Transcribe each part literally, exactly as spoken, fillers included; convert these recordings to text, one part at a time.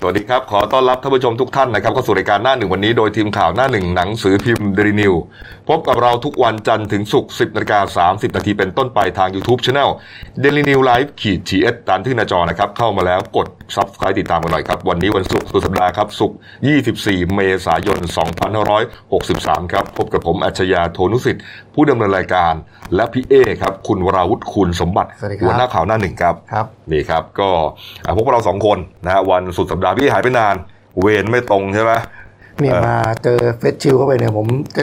สวัสดีครับขอต้อนรับท่านผู้ชมทุกท่านนะครับเข้าสู่รายการหน้าหนึ่งวันนี้โดยทีมข่าวหน้าหนึ่งหนังสือพิมพ์เดลินิวพบกับเราทุกวันจันทร์ถึงศุกร์ สิบนาฬิกาสามสิบนาทีเป็นต้นไปทาง YouTube Channel เดลินิวไลฟ์ขีดทีเอสตามที่หน้าจอนะครับเข้ามาแล้วกด Subscribe ติดตามกันหน่อยครับวันนี้วันศุกร์สุดสัปดาห์ครับศุกร์ยี่สิบสี่เมษายนสองพันห้าร้อยหกสิบสามครับพบกับผมอัจฉริยะโทนุสิทธิ์ผู้ดำเนินรายการและพี่เอครับคุณวราวุฒิคุณสมบัติหัวหน้าข่าวหน้าหนึ่งครับนี่ครับก็พวกเราสองคนนะฮะวันสุดสัปดาห์พี่หายไปนานเวรไม่ตรงใช่ไหมเนี่ยมาเจอเฟสชิลเข้าไปเนี่ยผมจะ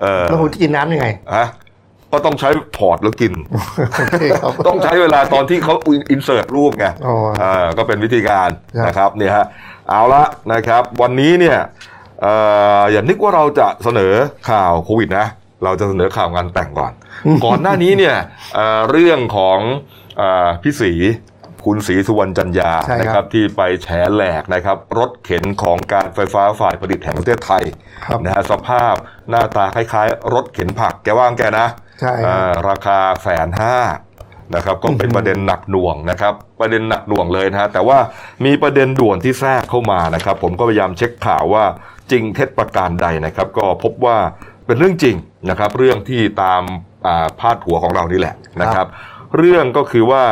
แล้วผมจะกินน้ำยังไงฮะก็ต้องใช้พอร์ตแล้วกินต้องใช้เวลาตอนที่เขาอินเสิร์ตรูปไงก็เป็นวิธีการนะครับเนี่ยฮะเอาละนะครับวันนี้เนี่ยอย่านึกว่าเราจะเสนอข่าวโควิดนะเราจะเสนอข่าวงานแต่งก่อนก่อนหน้านี้เนี่ยเรื่องของพี่ศรีคุณศรีสุวรรณจันยานะครับที่ไปแฉแหลกนะครับรถเข็นของการไฟฟ้าฝ่ายผลิตแห่งประเทศไทยนะฮะสภาพหน้าตาคล้ายๆรถเข็นผักแกว่างแกนะราคาแสนห้านะครับก็เป็นประเด็นหนักหน่วงนะครับประเด็นหนักหน่วงเลยนะฮะแต่ว่ามีประเด็นด่วนที่แทรกเข้ามานะครับผมก็พยายามเช็คข่าวว่าจริงเท็จประการใดนะครับก็พบว่าเป็นเรื่องจริงนะครับเรื่องที่ตามพาดหัวของเรานี่แหละนะครับเรื่องก็คือว่า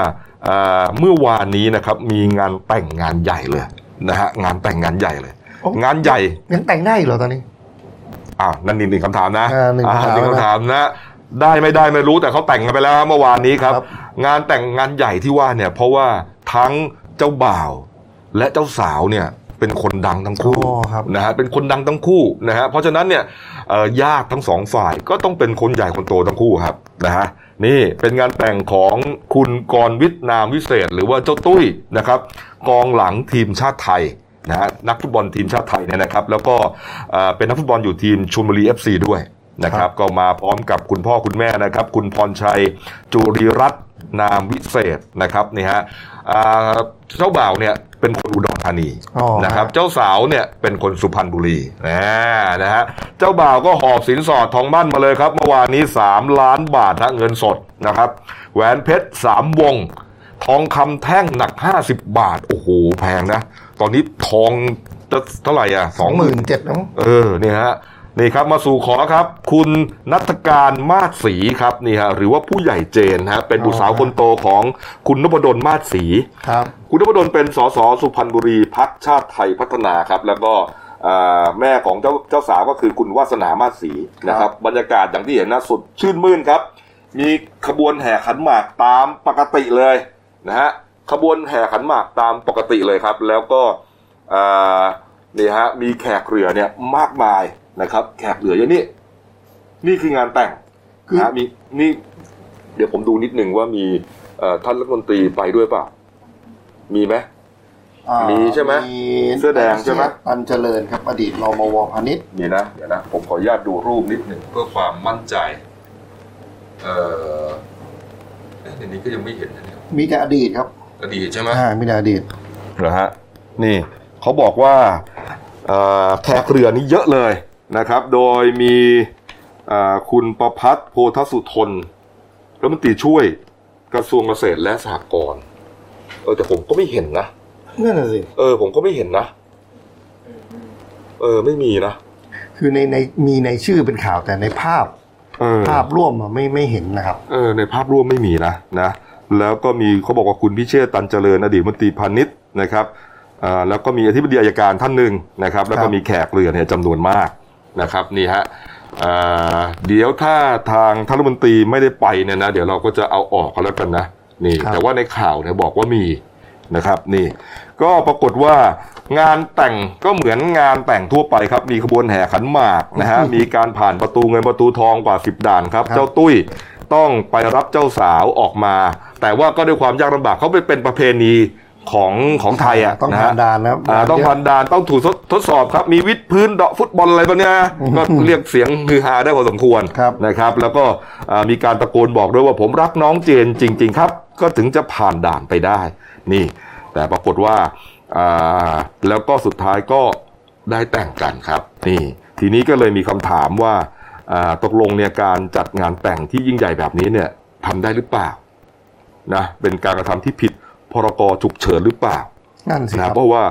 เมื่อวานนี้นะครับมีงานแต่งงานใหญ่เลยนะฮะงานแต่งงานใหญ่เลยงานใหญ่ยังแต่งได้เหรอตอนนี้อ้าวนั่นหนึ่งคำถามนะหนึ่งคำถามนะได้ไม่ได้ไม่รู้แต่เขาแต่งกันไปแล้วเมื่อวานนี้ครับงานแต่งงานใหญ่ที่ว่าเนี่ยเพราะว่าทั้งเจ้าบ่าวและเจ้าสาวเนี่ยเป็นคนดังทั้งคู่นะฮะเป็นคนดังทั้งคู่นะฮะเพราะฉะนั้นเนี่ยญาติทั้งสองฝ่ายก็ต้องเป็นคนใหญ่คนโตทั้งคู่ครับนะฮะนี่เป็นงานแต่งของคุณกรวิทย์นามวิเศษหรือว่าเจ้าตุ้ยนะครับกองหลังทีมชาติไทยนะฮะนักฟุตบอลทีมชาติไทยเนี่ยนะครับแล้วก็เป็นนักฟุตบอลอยู่ทีมชลบุรี เอฟ ซี ด้วยนะครับก็มาพร้อมกับคุณพ่อคุณแม่นะครับคุณพรชัยจุริรัตน์นามวิเศษนะครับนี่ฮะเจ้าบ่าวเนี่ยเป็นคนอุดรธานีนะครับเจ้าสาวเนี่ยเป็นคนสุพรรณบุรีนะฮะเจ้าบ่าวก็หอบสินสอดทองมั่นมาเลยครับเมื่อวานนี้สามล้านบาทนะเงินสดนะครับแหวนเพชรสามวงทองคำแท่งหนักห้าสิบบาทโอ้โหแพงนะตอนนี้ทองเท่าไหร่อ่ะ สองหมื่นเจ็ดพัน เนาะเออนี่ฮะนี่ครับมาสู่ขอครับคุณนัฐการมาศศรีครับนี่ฮะหรือว่าผู้ใหญ่เจนฮะเป็นบุตรสาวคนโตของคุณนพดลมาศศรีครับคุณนพดลเป็นสสสุพรรณบุรีพรรคชาติไทยพัฒนาครับแล้วก็แม่ของเจ้าเจ้าสาวก็คือคุณวาสนามาศศรีนะครับบรรยากาศอย่างที่เห็นนะสุดชื่นมื่นครับมีขบวนแห่ขันหมากตามปกติเลยนะฮะขบวนแห่ขันหมากตามปกติเลยครับแล้วก็นี่ฮะมีแขกเรือเนี่ยมากมายนะครับแขกเหลือเยอะนี่นี่คืองานแต่งนะมีนี่เดี๋ยวผมดูนิดหนึ่งว่ามีท่านรัฐมนตรีไปด้วยเปล่ามีไหมมีใช่ไหมเสื้อแดงใช่ไหมอันเจริญครับอดีตรมวพาณิชย์นี่นะเดี๋ยวนะผมขออนุญาตดูรูปนิดหนึ่งเพื่อความมั่นใจเออในนี้ก็ยังไม่เห็นนะเนี่ยมีแต่อดีตครับอดีตใช่ไหมมีแต่อดีตเหรอฮะนี่เขาบอกว่าแขกเรือนี่เยอะเลยนะครับโดยมีคุณประพัฒน์โพธสุทนรัฐมนตรีช่วยกระทรวงเกษตรและสหกรณ์เออแต่ผมก็ไม่เห็นนะนั่นน่ะสิเออผมก็ไม่เห็นนะเออไม่มีนะคือในในมีในชื่อเป็นข่าวแต่ในภาพเออภาพร่วมไม่ไม่เห็นนะครับเออในภาพร่วมไม่มีนะนะแล้วก็มีเขาบอกว่าคุณพิเชษฐ์ตันเจริญอดีตรัฐมนตรีพาณิชย์นะครับอ่าแล้วก็มีอธิบดีอัยการท่านหนึ่งนะครับแล้วก็มีแขกเรือเนี่ยจำนวนมากนะครับนี่ฮะเดี๋ยวถ้าทางท่านรัฐมนตรีไม่ได้ไปเนี่ยนะเดี๋ยวเราก็จะเอาออกกันแล้วกันนะนี่แต่ว่าในข่าวเนี่ยบอกว่ามีนะครับนี่ก็ปรากฏว่างานแต่งก็เหมือนงานแต่งทั่วไปครับมีขบวนแห่ขันหมากนะฮะ มีการผ่านประตูเงินประตูทองกว่าสิบด่านครับ เจ้าตุ้ยต้องไปรับเจ้าสาวออกมาแต่ว่าก็ด้วยความยากลำบากเขาไปเป็นประเพณีของของไทยอ่ะต้องผ่านด่านครับต้องผ่านด่านต้องถูกทดสอบครับมีวิดพื้นเดาะฟุตบอลอะไรพวกนี้ก็เรียกเสียงฮือฮาได้พอสมควรนะครับแล้วก็มีการตะโกนบอกด้วยว่าผมรักน้องเจนจริงๆครับก็ถึงจะผ่านด่านไปได้นี่แต่ปรากฏว่าแล้วก็สุดท้ายก็ได้แต่งกันครับนี่ทีนี้ก็เลยมีคำถามว่าตกลงเนี่ยการจัดงานแต่งที่ยิ่งใหญ่แบบนี้เนี่ยทำได้หรือเปล่านะเป็นการกระทำที่ผิดพรก.ฉุกเฉินหรือเปล่า นั่นสินะเพราะว่า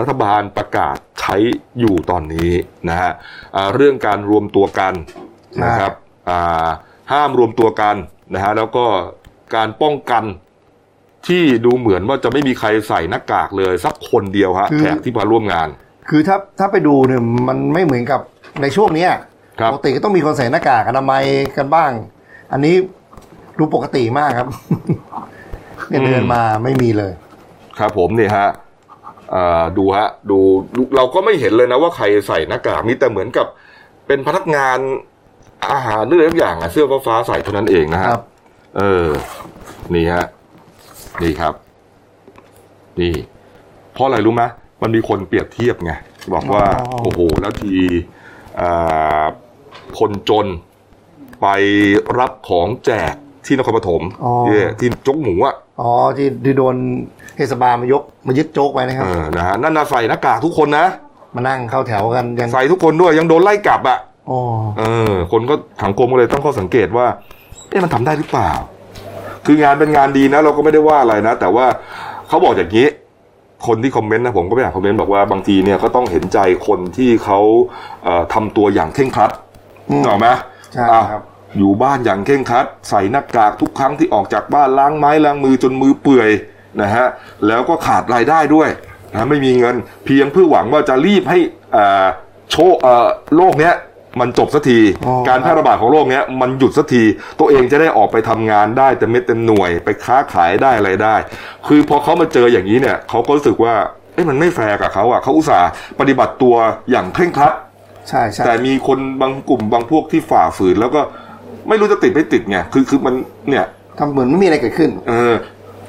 รัฐบาลประกาศใช้อยู่ตอนนี้นะฮะเรื่องการรวมตัวกันนะครับห้ามรวมตัวกันนะฮะแล้วก็การป้องกันที่ดูเหมือนว่าจะไม่มีใครใส่หน้ากากเลยสักคนเดียวฮะแขกที่มาร่วมงานคือถ้าถ้าไปดูเนี่ยมันไม่เหมือนกับในช่วงนี้ปกติก็ต้องมีคนใส่หน้ากากอนามัยกันบ้างอันนี้ดูปกติมากครับเนี่ยเดินมาไม่มีเลยครับผมนี่ฮะดูฮะดูเราก็ไม่เห็นเลยนะว่าใครใส่หน้ากากมีแต่เหมือนกับเป็นพนักงานอาหารหรืออะไรอย่างเสื้อฟ้าใส่เท่านั้นเองนะฮะเออนี่ฮะนี่ครับนี่เพราะอะไรรู้ไหมมันมีคนเปรียบเทียบไงบอกว่าโอ้โหแล้วทีคนจนไปรับของแจกที่นครปฐมที่โจ๊กหมูอ่ะอ๋อที่โดนเทศบาลมายกมายึดโจ๊กไปนะครับนะฮะนั่นน่ะใส่หน้ากากทุกคนนะมานั่งเข้าแถวกันยังใส่ทุกคนด้วยยังโดนไล่กลับอ่ะอ๋อเออคนก็สังคมก็เลยต้องข้อสังเกตว่าเอ๊ะมันทำได้หรือเปล่าคืองานเป็นงานดีนะเราก็ไม่ได้ว่าอะไรนะแต่ว่าเขาบอกอย่างนี้คนที่คอมเมนต์นะผมก็ไปอ่านคอมเมนต์บอกว่าบางทีเนี่ยก็ต้องเห็นใจคนที่เขาทำตัวอย่างเคร่งครัดถูกไหมใช่ครับอยู่บ้านอย่างเคร่งครัดใส่หน้ากากทุกครั้งที่ออกจากบ้านล้างไม้ล้างมือจนมือเปื่อยนะฮะแล้วก็ขาดรายได้ด้วยนะไม่มีเงินเพียงเพื่อหวังว่าจะรีบให้โชว์โรคเนี้ยมันจบสักทีการแพร่ระบาดของโรคเนี้ยมันหยุดสักทีตัวเองจะได้ออกไปทำงานได้เต็มเม็ดเต็มหน่วยไปค้าขายได้อะไรได้คือพอเขามาเจออย่างนี้เนี่ยเขาก็รู้สึกว่าเอ๊ะมันไม่แฟร์กับเขาอ่ะเขาอุตส่าห์ปฏิบัติตัวอย่างเคร่งครัดใช่แต่มีคนบางกลุ่มบางพวกที่ฝ่าฝืนแล้วก็ไม่รู้จะติดไม่ติดไงคือคือมันเนี่ยทำเหมือนไม่มีอะไรเกิดขึ้นเออ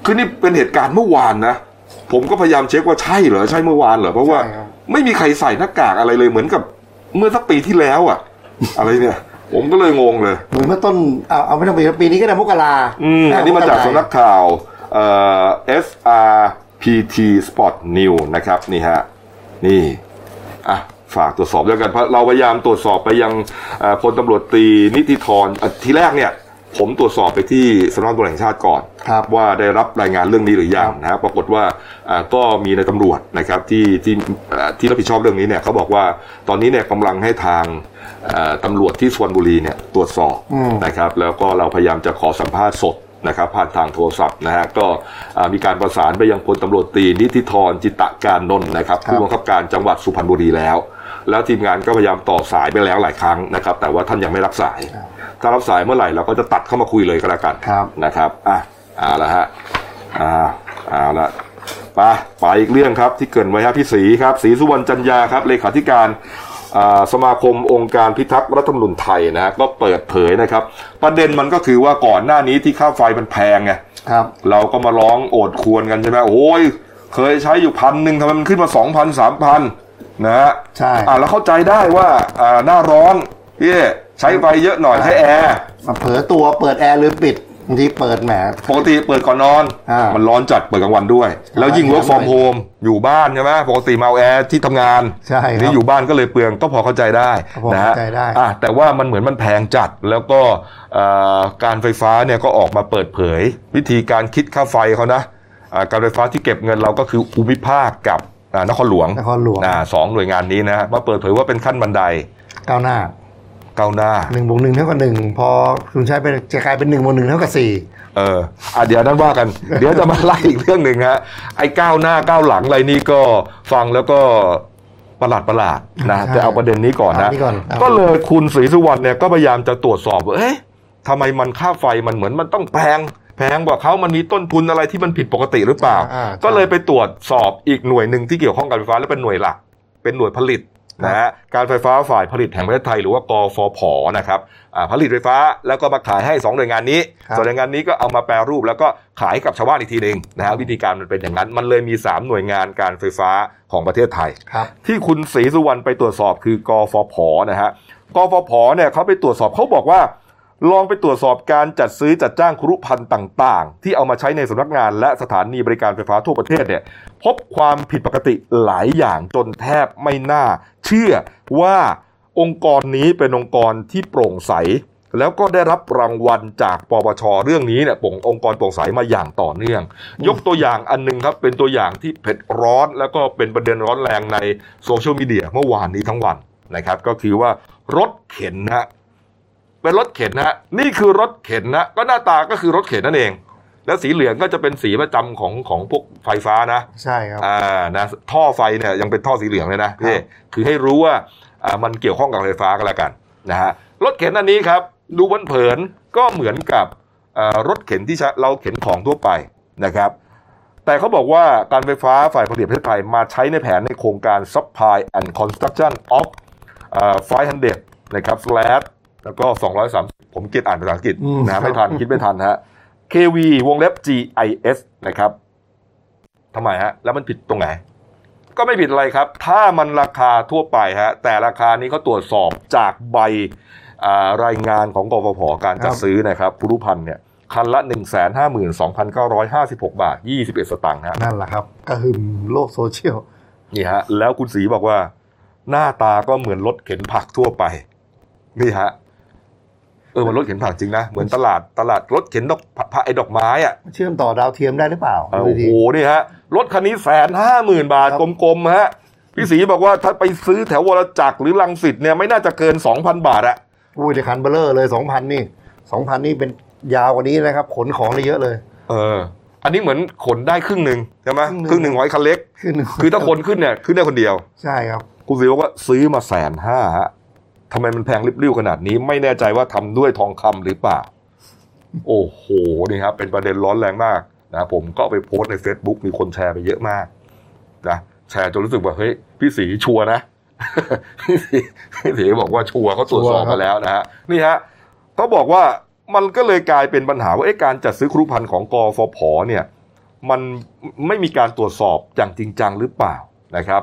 คือนี่เป็นเหตุการณ์เมื่อวานนะผมก็พยายามเช็คว่าใช่เหรอใช่เมื่อวานเหรอเพราะว่าไม่มีใครใส่หน้ากากอะไรเลยเหมือนกับเมื่อสักปีที่แล้วอ่ะอะไรเนี่ยผมก็เลยงงเลยเหมือนเมื่อต้นเอาเอาไม่ต้องปีปีนี้ก็ได้มกราอืมอันนี้มาจากสำนักข่าวเอ่อ เอส อาร์ พี ที Sport News นะครับนี่ฮะนี่อ่ะฝากตรวจสอบด้วยกันเพราะเราพยายามตรวจสอบไปยังพลตำรวจตรีนิติธรทีแรกเนี่ยผมตรวจสอบไปที่สำนักงานตำรวจแห่งชาติก่อนว่าได้รับรายงานเรื่องนี้หรือยังนะปรากฏว่าก็มีในตำรวจนะครับที่ที่ที่รับผิดชอบเรื่องนี้เนี่ยเขาบอกว่าตอนนี้เนี่ยกำลังให้ทางตำรวจที่สุพรรณบุรีเนี่ยตรวจสอบนะครับแล้วก็เราพยายามจะขอสัมภาษณ์สดนะครับผ่านทางโทรศัพท์นะฮะก็มีการประสานไปยังพลตำรวจตรีนิติธรจิตการนนท์นะครับผู้บังคับการจังหวัดสุพรรณบุรีแล้วแล้วทีมงานก็พยายามต่อสายไปแล้วหลายครั้งนะครับแต่ว่าท่านยังไม่รับสายถ้ารับสายเมื่อไหร่เราก็จะตัดเข้ามาคุยเลยก็แล้วกันนะครับอ่ะเอาละฮะอ่าเอาละไปไปอีกเรื่องครับที่เกิดไว้ฮะพี่ศรีครับศรีสุวรรณจันยาครับเลขาธิการสมาคมองค์การพิทักษ์รัฐธรรมนูญไทยนะฮะก็เปิดเผยนะครับประเด็นมันก็คือว่าก่อนหน้านี้ที่ค่าไฟมันแพงไงครับเราก็มาร้องโอดครวญกันใช่ไหมโอ้ยเคยใช้อยู่พันหนึ่งทำไมมันขึ้นมาสองพันสามพันนะฮะใช่อ่าแล้วเข้าใจได้ว่าอ่าหน้าร้อนพี่ใช้ไฟเยอะหน่อยใช้แอร์เผลอตัวเปิดแอร์หรือปิดบางทีเปิดแหมปกติเปิดก่อนนอนมันร้อนจัดเปิดกลางวันด้วยแล้วยิ่ง work from home อยู่บ้านใช่ไหมปกติมาเอาแอร์ที่ทำงานใช่นี่อยู่บ้านก็เลยเปลืองก็พอเข้าใจได้นะฮะแต่ว่ามันเหมือนมันแพงจัดแล้วก็การไฟฟ้าเนี่ยก็ออกมาเปิดเผยวิธีการคิดค่าไฟเขานะการไฟฟ้าที่เก็บเงินเราก็คือภูมิภาคกับนครหลวงนครหลวงสองหน่วยงานนี้นะมาเปิดเผยว่าเป็นขั้นบันไดก้าวหน้าเก้าหน้าหนึ่งบวกหนึ่งเท่ากับหนึ่งพอคุณใช้เป็นจะกลายเป็นหนึ่งบวกหนึ่งเท่ากับสี่เอออ่ะเดี๋ยวนั่นว่ากันเดี๋ยวจะมาไล่อีกเรื่องหนึ่งฮะไอ้เก้าหน้าเก้าหลังอะไรนี่ก็ฟังแล้วก็ประหลาดประหลาดนะแต่เอาประเด็นนี้ก่อนนะก็เลยคุณศรีสุวรรณเนี่ยก็พยายามจะตรวจสอบว่าเอ๊ะทำไมมันค่าไฟมันเหมือนมันต้องแพงแพงกว่าเขามันมีต้นทุนอะไรที่มันผิดปกติหรือเปล่าก็เลยไปตรวจสอบอีกหน่วยหนึ่งที่เกี่ยวข้องกับไฟฟ้าและเป็นหน่วยหลักเป็นหน่วยผลิตนะฮะการไฟฟ้าฝ่ายผลิตแห่งประเทศไทยหรือว่ากฟผ.นะครับผลิตไฟฟ้าแล้วก็มาขายให้สองหน่วยงานนี้สองหน่วยงานนี้ก็เอามาแปรรูปแล้วก็ขายกับชาวบ้านอีกทีนึงนะฮะวิธีการมันเป็นอย่างนั้นมันเลยมีสามหน่วยงานการไฟฟ้าของประเทศไทยที่คุณศรีสุวรรณไปตรวจสอบคือกฟผ.นะฮะกฟผ.เนี่ยเขาไปตรวจสอบเขาบอกว่าลองไปตรวจสอบการจัดซื้อจัดจ้างครุภัณฑ์ต่างๆที่เอามาใช้ในสำนักงานและสถานีบริการไฟฟ้าทั่วประเทศเนี่ยพบความผิดปกติหลายอย่างจนแทบไม่น่าเชื่อว่าองค์กรนี้เป็นองค์กรที่โปร่งใส แล้วก็ได้รับรางวัลจากปปช.เรื่องนี้เนี่ยองค์กรโปร่งใสมาอย่างต่อเนื่องยกตัวอย่างอันนึงครับเป็นตัวอย่างที่เผ็ดร้อนแล้วก็เป็นประเด็นร้อนแรงในโซเชียลมีเดียเมื่อวานนี้ทั้งวันนะครับก็คือว่ารถเข็นนะเป็นรถเข็นนะนี่คือรถเข็นนะก็หน้าตาก็คือรถเข็นนั่นเองแล้วสีเหลืองก็จะเป็นสีประจำของของพวกไฟฟ้านะใช่ครับอ่านะท่อไฟเนี่ยยังเป็นท่อสีเหลืองเลยนะนี่คือให้รู้ว่าอ่ามันเกี่ยวข้องกับไฟฟ้าก็แล้วกันนะฮะรถเข็นอันนี้ครับดูบนเผินก็เหมือนกับรถเข็นที่เราเข็นของทั่วไปนะครับแต่เขาบอกว่าการไฟฟ้าฝ่ายผลิตประเทศไทยมาใช้ในแผนในโครงการ Supply and Construction of ห้าร้อยนะครับ slash แล้วก็สองร้อยสามสิบผมเกียจอ่านภาษาอังกฤษนะไม่ทันคิดไม่ทันฮะ เค วี วงเล็บ จี ไอ เอส นะครับทำไมฮะแล้วมันผิดตรงไหนก็ไม่ผิดอะไรครับถ้ามันราคาทั่วไปฮะแต่ราคานี้เขาตรวจสอบจากใบรายงานของกฟผ.การจัดซื้อนะครับภูรุพันธ์เนี่ยคันละ หนึ่งแสนห้าหมื่นสองพันเก้าร้อยห้าสิบหก บาท ยี่สิบเอ็ด สตางค์ฮะนั่นแหละครับกระหึ่มโลกโซเชียลนี่ฮะแล้วคุณศรีบอกว่าหน้าตาก็เหมือนรถเข็นผักทั่วไปนี่ฮะเออมันรถเข็นผักจริงนะเหมือนตลาดตลาดรถเข็นดอกผักไอ้ดอกไม้อ่ะเชื่อมต่อดาวเทียมได้หรือเปล่าโอ้โหนี่ฮะรถคันนี้ หนึ่งแสนห้าหมื่น บาทกลมๆฮะพี่ศรีบอกว่าถ้าไปซื้อแถววรจักรหรือรังสิตเนี่ยไม่น่าจะเกิน สองพัน บาทอะอุ้ยเด็กคันเบลเลอร์เลย สองพัน นี่ สองพัน นี่เป็นยาวกว่านี้นะครับขนของได้เยอะเลยเอออันนี้เหมือนขนได้ครึ่งนึงใช่ไหมครึ่งนึงไว้คันเล็กคือถ้าคนขึ้นเนี่ยขึ้นได้คนเดียวใช่ครับคุณศรีบอกว่าซื้อมา หนึ่งแสนห้าหมื่น ฮะทำไมมันแพงริบลิ่วขนาดนี้ไม่แน่ใจว่าทำด้วยทองคำหรือเปล่าโอ้โหนี่ครับเป็นประเด็นร้อนแรงมากนะผมก็ไปโพสใน Facebook มีคนแชร์ไปเยอะมากนะแชร์จนรู้สึกว่าเฮ้ยพี่ศรีชัวร์นะพี่ศรีพี่ศรีบอกว่าชัวร์เขาตรวจสอบมาแล้วนะฮะนี่ฮะเขาบอกว่ามันก็เลยกลายเป็นปัญหาว่าไอ้การจัดซื้อครุภัณฑ์ของกฟผ.เนี่ยมันไม่มีการตรวจสอบอย่างจริงจังหรือเปล่านะครับ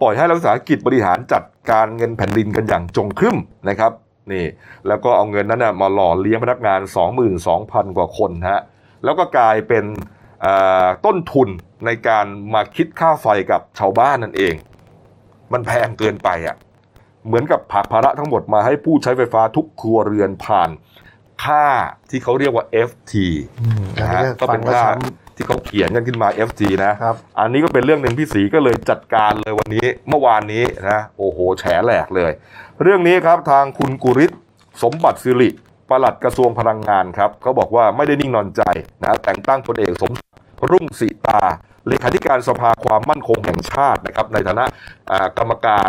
ปล่อยให้รัฐวิสาหกิจบริหารจัดการเงินแผ่นดินกันอย่างจงครึ่มนะครับนี่แล้วก็เอาเงินนั้นนะมาหล่อเลี้ยงพนักงาน สองหมื่นสองพัน กว่าคนฮะแล้วก็กลายเป็นต้นทุนในการมาคิดค่าไฟกับชาวบ้านนั่นเองมันแพงเกินไปอ่ะเหมือนกับผลักภาระทั้งหมดมาให้ผู้ใช้ไฟฟ้าทุกครัวเรือนผ่านค่าที่เขาเรียกว่า เอฟ ที นะฮะก็เป็นค่าที่เขาเขียนกันขึ้นมา เอฟ ที นะอันนี้ก็เป็นเรื่องหนึ่งพี่ศรีก็เลยจัดการเลยวันนี้เมื่อวานนี้นะโอ้โหแฉแหลกเลยเรื่องนี้ครับทางคุณกุริศสมบัติสิริปลัดกระทรวงพลังงานครับเขาบอกว่าไม่ได้นิ่งนอนใจนะแต่งตั้งพลเอกสมศักดิ์รุ่งสีตาเลขาธิการสภาความมั่นคงแห่งชาตินะครับในฐานะกรรมการ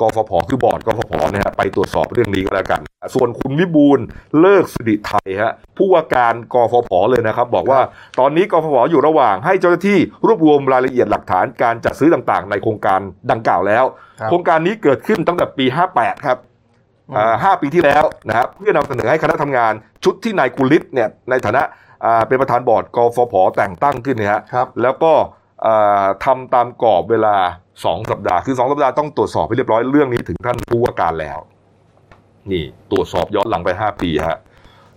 กฟผ.คือบอร์ดกฟผ.เนี่ยไปตรวจสอบเรื่องนี้ก็แล้วกันส่วนคุณวิบูลย์เลิกสิริไทยฮะผู้ว่าการกฟผ.เลยนะครับบอกว่าตอนนี้กฟผ.อยู่ระหว่างให้เจ้าหน้าที่รวบรวมรายละเอียดหลักฐานการจัดซื้อต่างๆในโครงการดังกล่าวแล้วโครงการนี้เกิดขึ้นตั้งแต่ปีห้าแปดครับห้าปีที่แล้วนะครับเพื่อนำเสนอให้คณะทำงานชุดที่นายกุลิศเนี่ยในฐานะเป็นประธานบอร์ดกฟผ.แต่งตั้งขึ้นนะฮะแล้วก็ทำตามกรอบเวลาสองสัปดาห์คือสองสัปดาห์ต้องตรวจสอบให้เรียบร้อยเรื่องนี้ถึงท่านผู้ว่าการแล้วนี่ตรวจสอบย้อนหลังไปห้าปีฮะ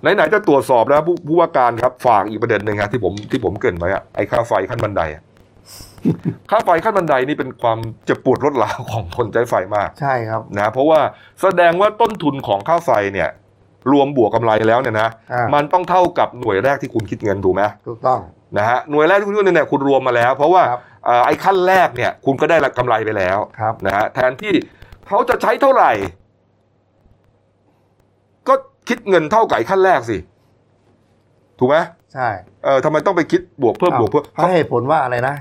ไหนๆจะตรวจสอบนะผู้ผู้ว่าการครับฝากอีกประเด็นนึงฮะที่ผมที่ผมเกริ่นไว้อะไอ้ค่าไฟขั้นบันไดค่าไฟขั้นบันไดนี่เป็นความเจ็บปวดรวดร้าวของคนใช้ไฟมากใช่ครับนะเพราะว่าแสดงว่าต้นทุนของค่าไฟเนี่ยรวมบวกกำไรแล้วเนี่ยนะมันต้องเท่ากับหน่วยแรกที่คุณคิดเงินถูกไหมถูกต้องนะฮะหน่วยแรกที่คุณคิดเงินเนี่ยคุณรวมมาแล้วเพราะว่าไอ้ขั้นแรกเนี่ยคุณก็ได้กำไรไปแล้วนะฮะแทนที่เขาจะใช้เท่าไหร่ก็คิดเงินเท่ากับขั้นแรกสิถูกไหมใช่เออทำไมต้องไปคิดบวกเพิ่มบวกเพิ่มเขาให้ผลว่าอะไรนะ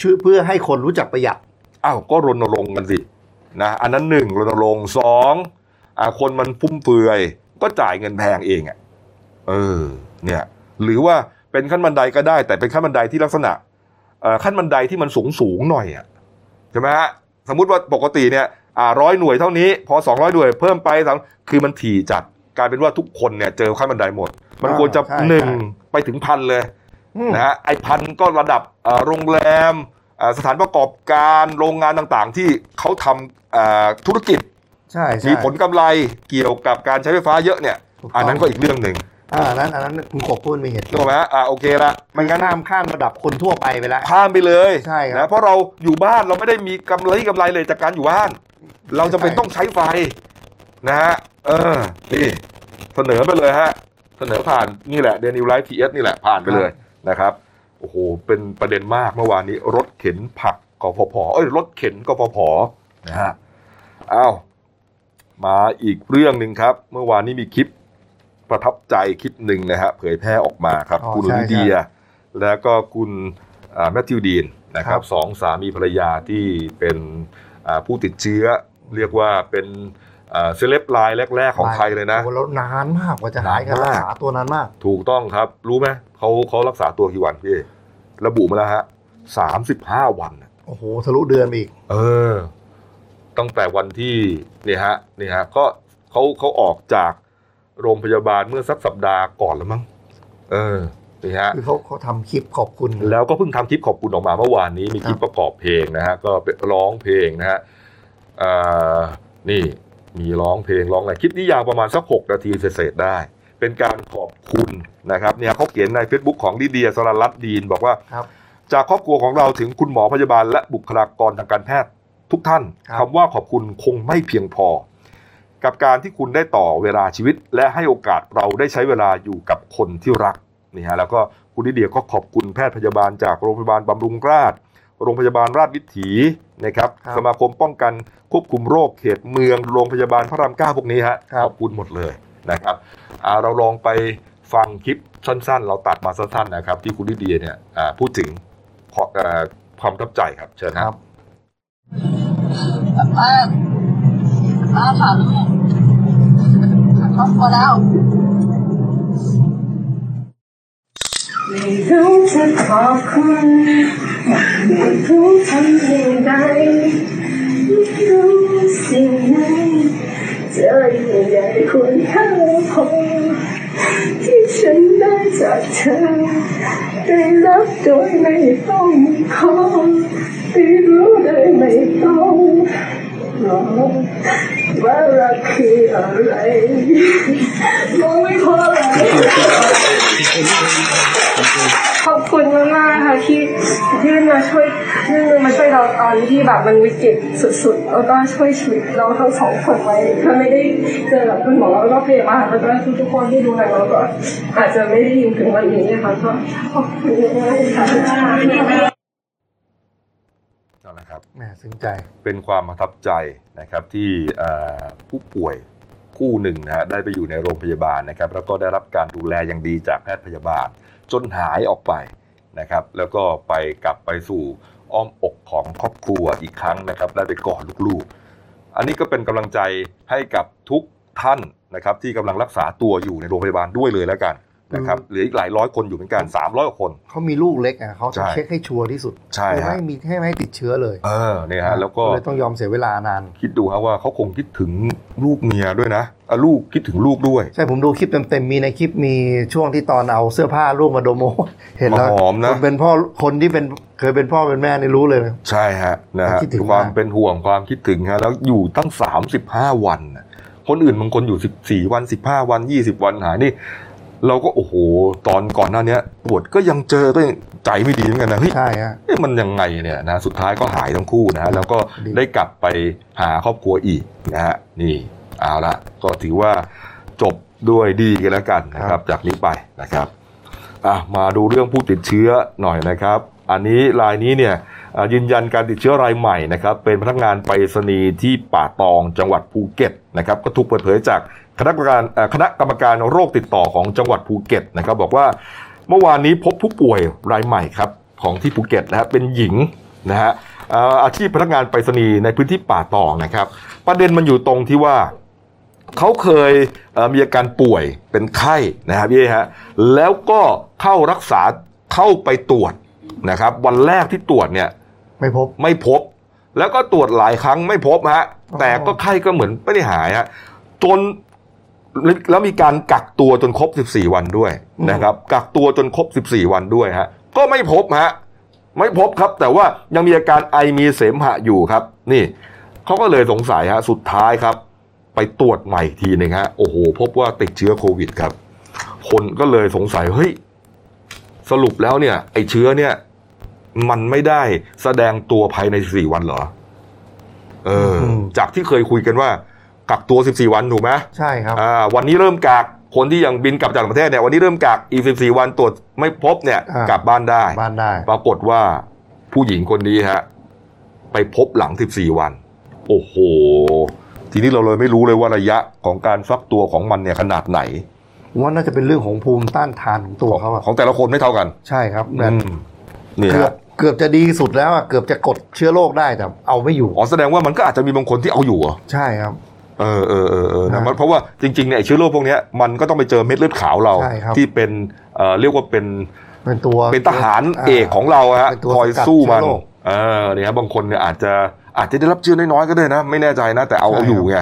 ชื่อเพื่อให้คนรู้จักประหยัดอ้าวก็รณรงค์กันสินะอันนั้นหนึ่งรณรงค์สองคนมันฟุ่มเฟือยก็จ่ายเงินแพงเองอ่ะเออเนี่ยหรือว่าเป็นขั้นบันไดก็ได้แต่เป็นขั้นบันไดที่ลักษณะขั้นบันไดที่มันสูงสูงหน่อยอ่ะใช่ไหมฮะสมมติว่าปกติเนี่ยร้อยหน่วยเท่านี้พอสองร้อยหน่วยเพิ่มไปสามคือมันถี่จัดกลายเป็นว่าทุกคนเนี่ยเจอขั้นบันไดหมดมันควรจะหนึ่งไปถึงพันเลยนะฮะไอ้พันก็ระดับโรงแรมสถานประกอบการโรงงานต่างๆที่เขาทำธุรกิจมีผลกำไรเกี่ยวกับการใช้ไฟฟ้าเยอะเนี่ยอันนั้นก็อีกเรื่องหนึ่งอ่านั้นอันนั้นคุณขบพูดมีเหตุถูกไหมอ่าโอเคละมันก็ข้ามข้ามระดับคนทั่วไปไปแล้วข้ามไปเลยใช่นะเพราะเราอยู่บ้านเราไม่ได้มีกำไรกำไรเลยจากการอยู่บ้านเราจำเป็นต้องใช้ไฟนะฮะเออนี่ เสนอไปเลยฮะเสนอผ่านนี่แหละเดนิวไลฟ์ทีเอสนี่แหละผ่านไปเลยนะครับโอ้โหเป็นประเด็นมากเมื่อวานนี้รถเข็นผักกพผ.เอ้ยรถเข็นกพผ.นะฮะอ้าวมาอีกเรื่องนึงครับเมื่อวานนี้มีคลิปประทับใจคลิปหนึ่งนะฮะเผยแพร่ออกมาครับคุณลิเดียแล้วก็คุณแมทธิวดีนนะครับสองสามีภรรยาที่เป็นผู้ติดเชื้อเรียกว่าเป็นเซเลบไลน์แรกๆของไทยเลยนะแล้วนานมากกว่าจะหายการรักษาตัวนานมากถูกต้องครับรู้ไหมเขาเขารักษาตัวกี่วันพี่ระบุมาแล้วฮะสามสิบห้าวันโอ้โหทะลุเดือนอีกเออตั้งแต่วันที่นี่ฮะนี่ฮะก็เขาเขาออกจากโรงพยาบาลเมื่อสักสัปดาห์ก่อนแล้วมั้งเออนี่ฮะคือเขาเขาทำคลิปขอบคุณแล้วก็เพิ่งทำคลิปขอบคุณออกมาเมื่อวานนี้มีคลิปประกอบเพลงนะฮะก็ร้องเพลงนะฮะอ่านี่มีร้องเพลงร้องอะไรคลิปนี้ยาวประมาณสักหกนาทีเสร็จได้เป็นการขอบคุณนะครับเนี่ยเขาเขียนใน Facebook ของลิเดียสรรัตน์ดีนบอกว่าจากครอบครัวของเราถึงคุณหมอพยาบาลและบุคลากรทางการแพทย์ทุกท่านคำว่าขอบคุณคงไม่เพียงพอกับการที่คุณได้ต่อเวลาชีวิตและให้โอกาสเราได้ใช้เวลาอยู่กับคนที่รักนี่ฮะแล้วก็คุณลิเดียก็ขอบคุณแพทย์พยาบาลจากโรงพยาบาลบำรุงราษฎร์โรงพยาบาลราชวิถีนะครับสมาคมป้องกันควบคุมโรคเขตเมืองโรงพยาบาลพระรามเก้าพวกนี้ฮะขอบคุณหมดเลยนะครับเราลองไปฟังคลิปสั้นๆเราตัดมาสั้นๆนะครับที่คุณลิเดียเนี่ยพูดถึงความประทับใจครับเชิญครับป้าป้าผ่านลูกครอบครัวแล้วไม่รู้จะขอบคุณไม่รู้ทำยังไงไม่รู้สิ่งไหนเจออย่างไรคุณค่าของที่ฉันได้จากเธอได้รับโดยไม่ต้องขอได้รู้โดยไม่ต้องรอว่ารักคืออะไรมองไม่พอเลยขอบคุณมากมากค่ะที่ยื่นมาช่วยยื่นมาช่วยเราตอนที่แบบมันวิกฤตสุดๆแล้วก็ช่วยชีวิตเราทั้งสองคนไว้ถ้าไม่ได้เจอแบบคุณหมอแล้วก็พยาบาลแล้วก็ทุกคนที่ดูแลเราก็อาจจะไม่ได้ยินถึงวันนี้นะคะก็ขอบคุณมากค่ะนั่นแหละครับแม่ซึ้งใจเป็นความประทับใจนะครับที่ผู้ป่วยคู่หนึ่งนะฮะได้ไปอยู่ในโรงพยาบาลนะครับแล้วก็ได้รับการดูแลอย่างดีจากแพทย์พยาบาลจนหายออกไปนะครับแล้วก็ไปกลับไปสู่อ้อมอกของครอบครัวอีกครั้งนะครับได้ไปกอดลูกๆอันนี้ก็เป็นกำลังใจให้กับทุกท่านนะครับที่กำลังรักษาตัวอยู่ในโรงพยาบาลด้วยเลยแล้วกันนะครับเหลืออีกหลายร้อยคนอยู่เหมือนกันสามร้อยกว่าคนเขามีลูกเล็กอ่ะเขาจะเช็คให้ชัวร์ที่สุดใช่ฮะไม่มีให้ไม่ติดเชื้อเลยเออเนี่ยฮะแล้วก็เลยต้องยอมเสียเวลานานคิดดูฮะว่าเขาคงคิดถึงลูกเมียด้วยนะอ่ะลูกคิดถึงลูกด้วยใช่ผมดูคลิปเต็มๆมีในคลิปมีช่วงที่ตอนเอาเสื้อผ้าลูกมาดมโมเห็นแล้วคนเป็นพ่อคนที่เป็นเคยเป็นพ่อเป็นแม่นี่รู้เลยใช่ฮะนะฮะความเป็นห่วงความคิดถึงฮะแล้วอยู่ตั้งสามสิบห้าวันคนอื่นบางคนอยู่สิบสี่วันสิบห้าวันยี่สิบวันหายนี่เราก็โอ้โหตอนก่อนหน้านี้ปวดก็ยังเจอก็ใจไม่ดีเหมือนกันนะเฮ้ยมันยังไงเนี่ยนะสุดท้ายก็หายทั้งคู่นะแล้วก็ได้กลับไปหาครอบครัวอีกนะฮะนี่เอาละก็ถือว่าจบด้วยดีกันแล้วกันนะครับจากนี้ไปนะครับอ่ะมาดูเรื่องผู้ติดเชื้อหน่อยนะครับอันนี้รายนี้เนี่ยยืนยันการติดเชื้อรายใหม่นะครับเป็นพนักงานไปรษณีย์ที่ป่าตองจังหวัดภูเก็ตนะครับก็ถูกเปิดเผยจากคณะกรรมการคณะกรรมการโรคติดต่อของจังหวัดภูเก็ตนะครับบอกว่าเมื่อวานนี้พบผู้ป่วยรายใหม่ครับของที่ภูเก็ตนะฮะเป็นหญิงนะฮะอาชีพพนักงานไปรษณีย์ในพื้นที่ป่าตองนะครับประเด็นมันอยู่ตรงที่ว่าเขาเคยมีอาการป่วยเป็นไข้นะครับพี่ฮะแล้วก็เข้ารักษาเข้าไปตรวจนะครับวันแรกที่ตรวจเนี่ยไม่พบไม่พบแล้วก็ตรวจหลายครั้งไม่พบฮะแต่ก็ไข้ก็เหมือนไม่ได้หายฮะจนแล้วมีการกักตัวจนครบสิบสี่วันด้วยนะครับกักตัวจนครบสิบสี่วันด้วยฮะก็ไม่พบฮะไม่พบครับแต่ว่ายังมีอาการไอมีเสมหะอยู่ครับนี่เขาก็เลยสงสัยฮะสุดท้ายครับไปตรวจใหม่ทีนึงฮะโอ้โหพบว่าติดเชื้อโควิดครับคนก็เลยสงสัยเฮ้ยสรุปแล้วเนี่ยไอเชื้อเนี่ยมันไม่ได้แสดงตัวภายในสิบสี่วันเหรอเออจากที่เคยคุยกันว่ากักตัวสิบสี่วันถูกไหมใช่ครับอ่าวันนี้เริ่มกัก คนที่ยังบินกลับจากประเทศเนี่ยวันนี้เริ่มกักอีกสิบสี่วันตรวจไม่พบเนี่ยกลับบ้านได้บ้านได้ปรากฏว่าผู้หญิงคนนี้ฮะไปพบหลังสิบสี่วันโอ้โหทีนี้เราเลยไม่รู้เลยว่าระยะของการฟักตัวของมันเนี่ยขนาดไหนว่าน่าจะเป็นเรื่องของภูมิต้านทานของตัวเขาของแต่ละคนไม่เท่ากันใช่ครับนี่ฮะเกือบจะดีสุดแล้วอ่ะเกือบจะกดเชื้อโรคได้แต่เอาไม่อยู่อ๋อแสดงว่ามันก็อาจจะมีบางคนที่เอาอยู่อ่ะใช่ครับเออเออเออเออนะเพราะว่าจริงๆเนี่ยเชื้อโรคพวกนี้มันก็ต้องไปเจอเม็ดเลือดขาวเราที่เป็นเอ่อเรียกว่าเป็นเป็นตัวเป็นทหารเอกของเราฮะคอยสู้มันเออเนี่ยครับบางคนเนี่ยอาจจะอาจจะได้รับเชื้อน้อยๆก็ได้นะไม่แน่ใจนะแต่เอาเอาอยู่ไง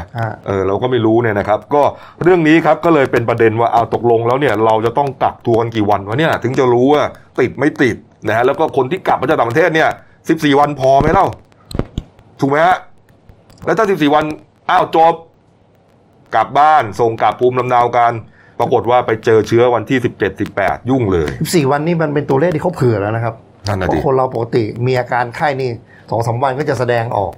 เออเราก็ไม่รู้เนี่ยนะครับก็เรื่องนี้ครับก็เลยเป็นประเด็นว่าเอาตกลงแล้วเนี่ยเราจะต้องกักตัวกันกี่วันวะเนี่ยถึงจะรู้ว่าติดไม่ติดนะฮะแล้วก็คนที่กลับมาจากต่างประเทศเนี่ยสิบสี่วันพอไหมเล่าถูกไหมฮะแล้วถ้าสิบสี่วันอ้าวจบกลับบ้านส่งกลับภูมิลำเนากันปรากฏว่าไปเจอเชื้อวันที่สิบเจ็ด สิบแปดยุ่งเลยสิบสี่วันนี่มันเป็นตัวเลขที่เขาเผื่อแล้วนะครับเพราะคนเราปกติมีอาการไข้นี่ สองสาม วันก็จะแสดงออก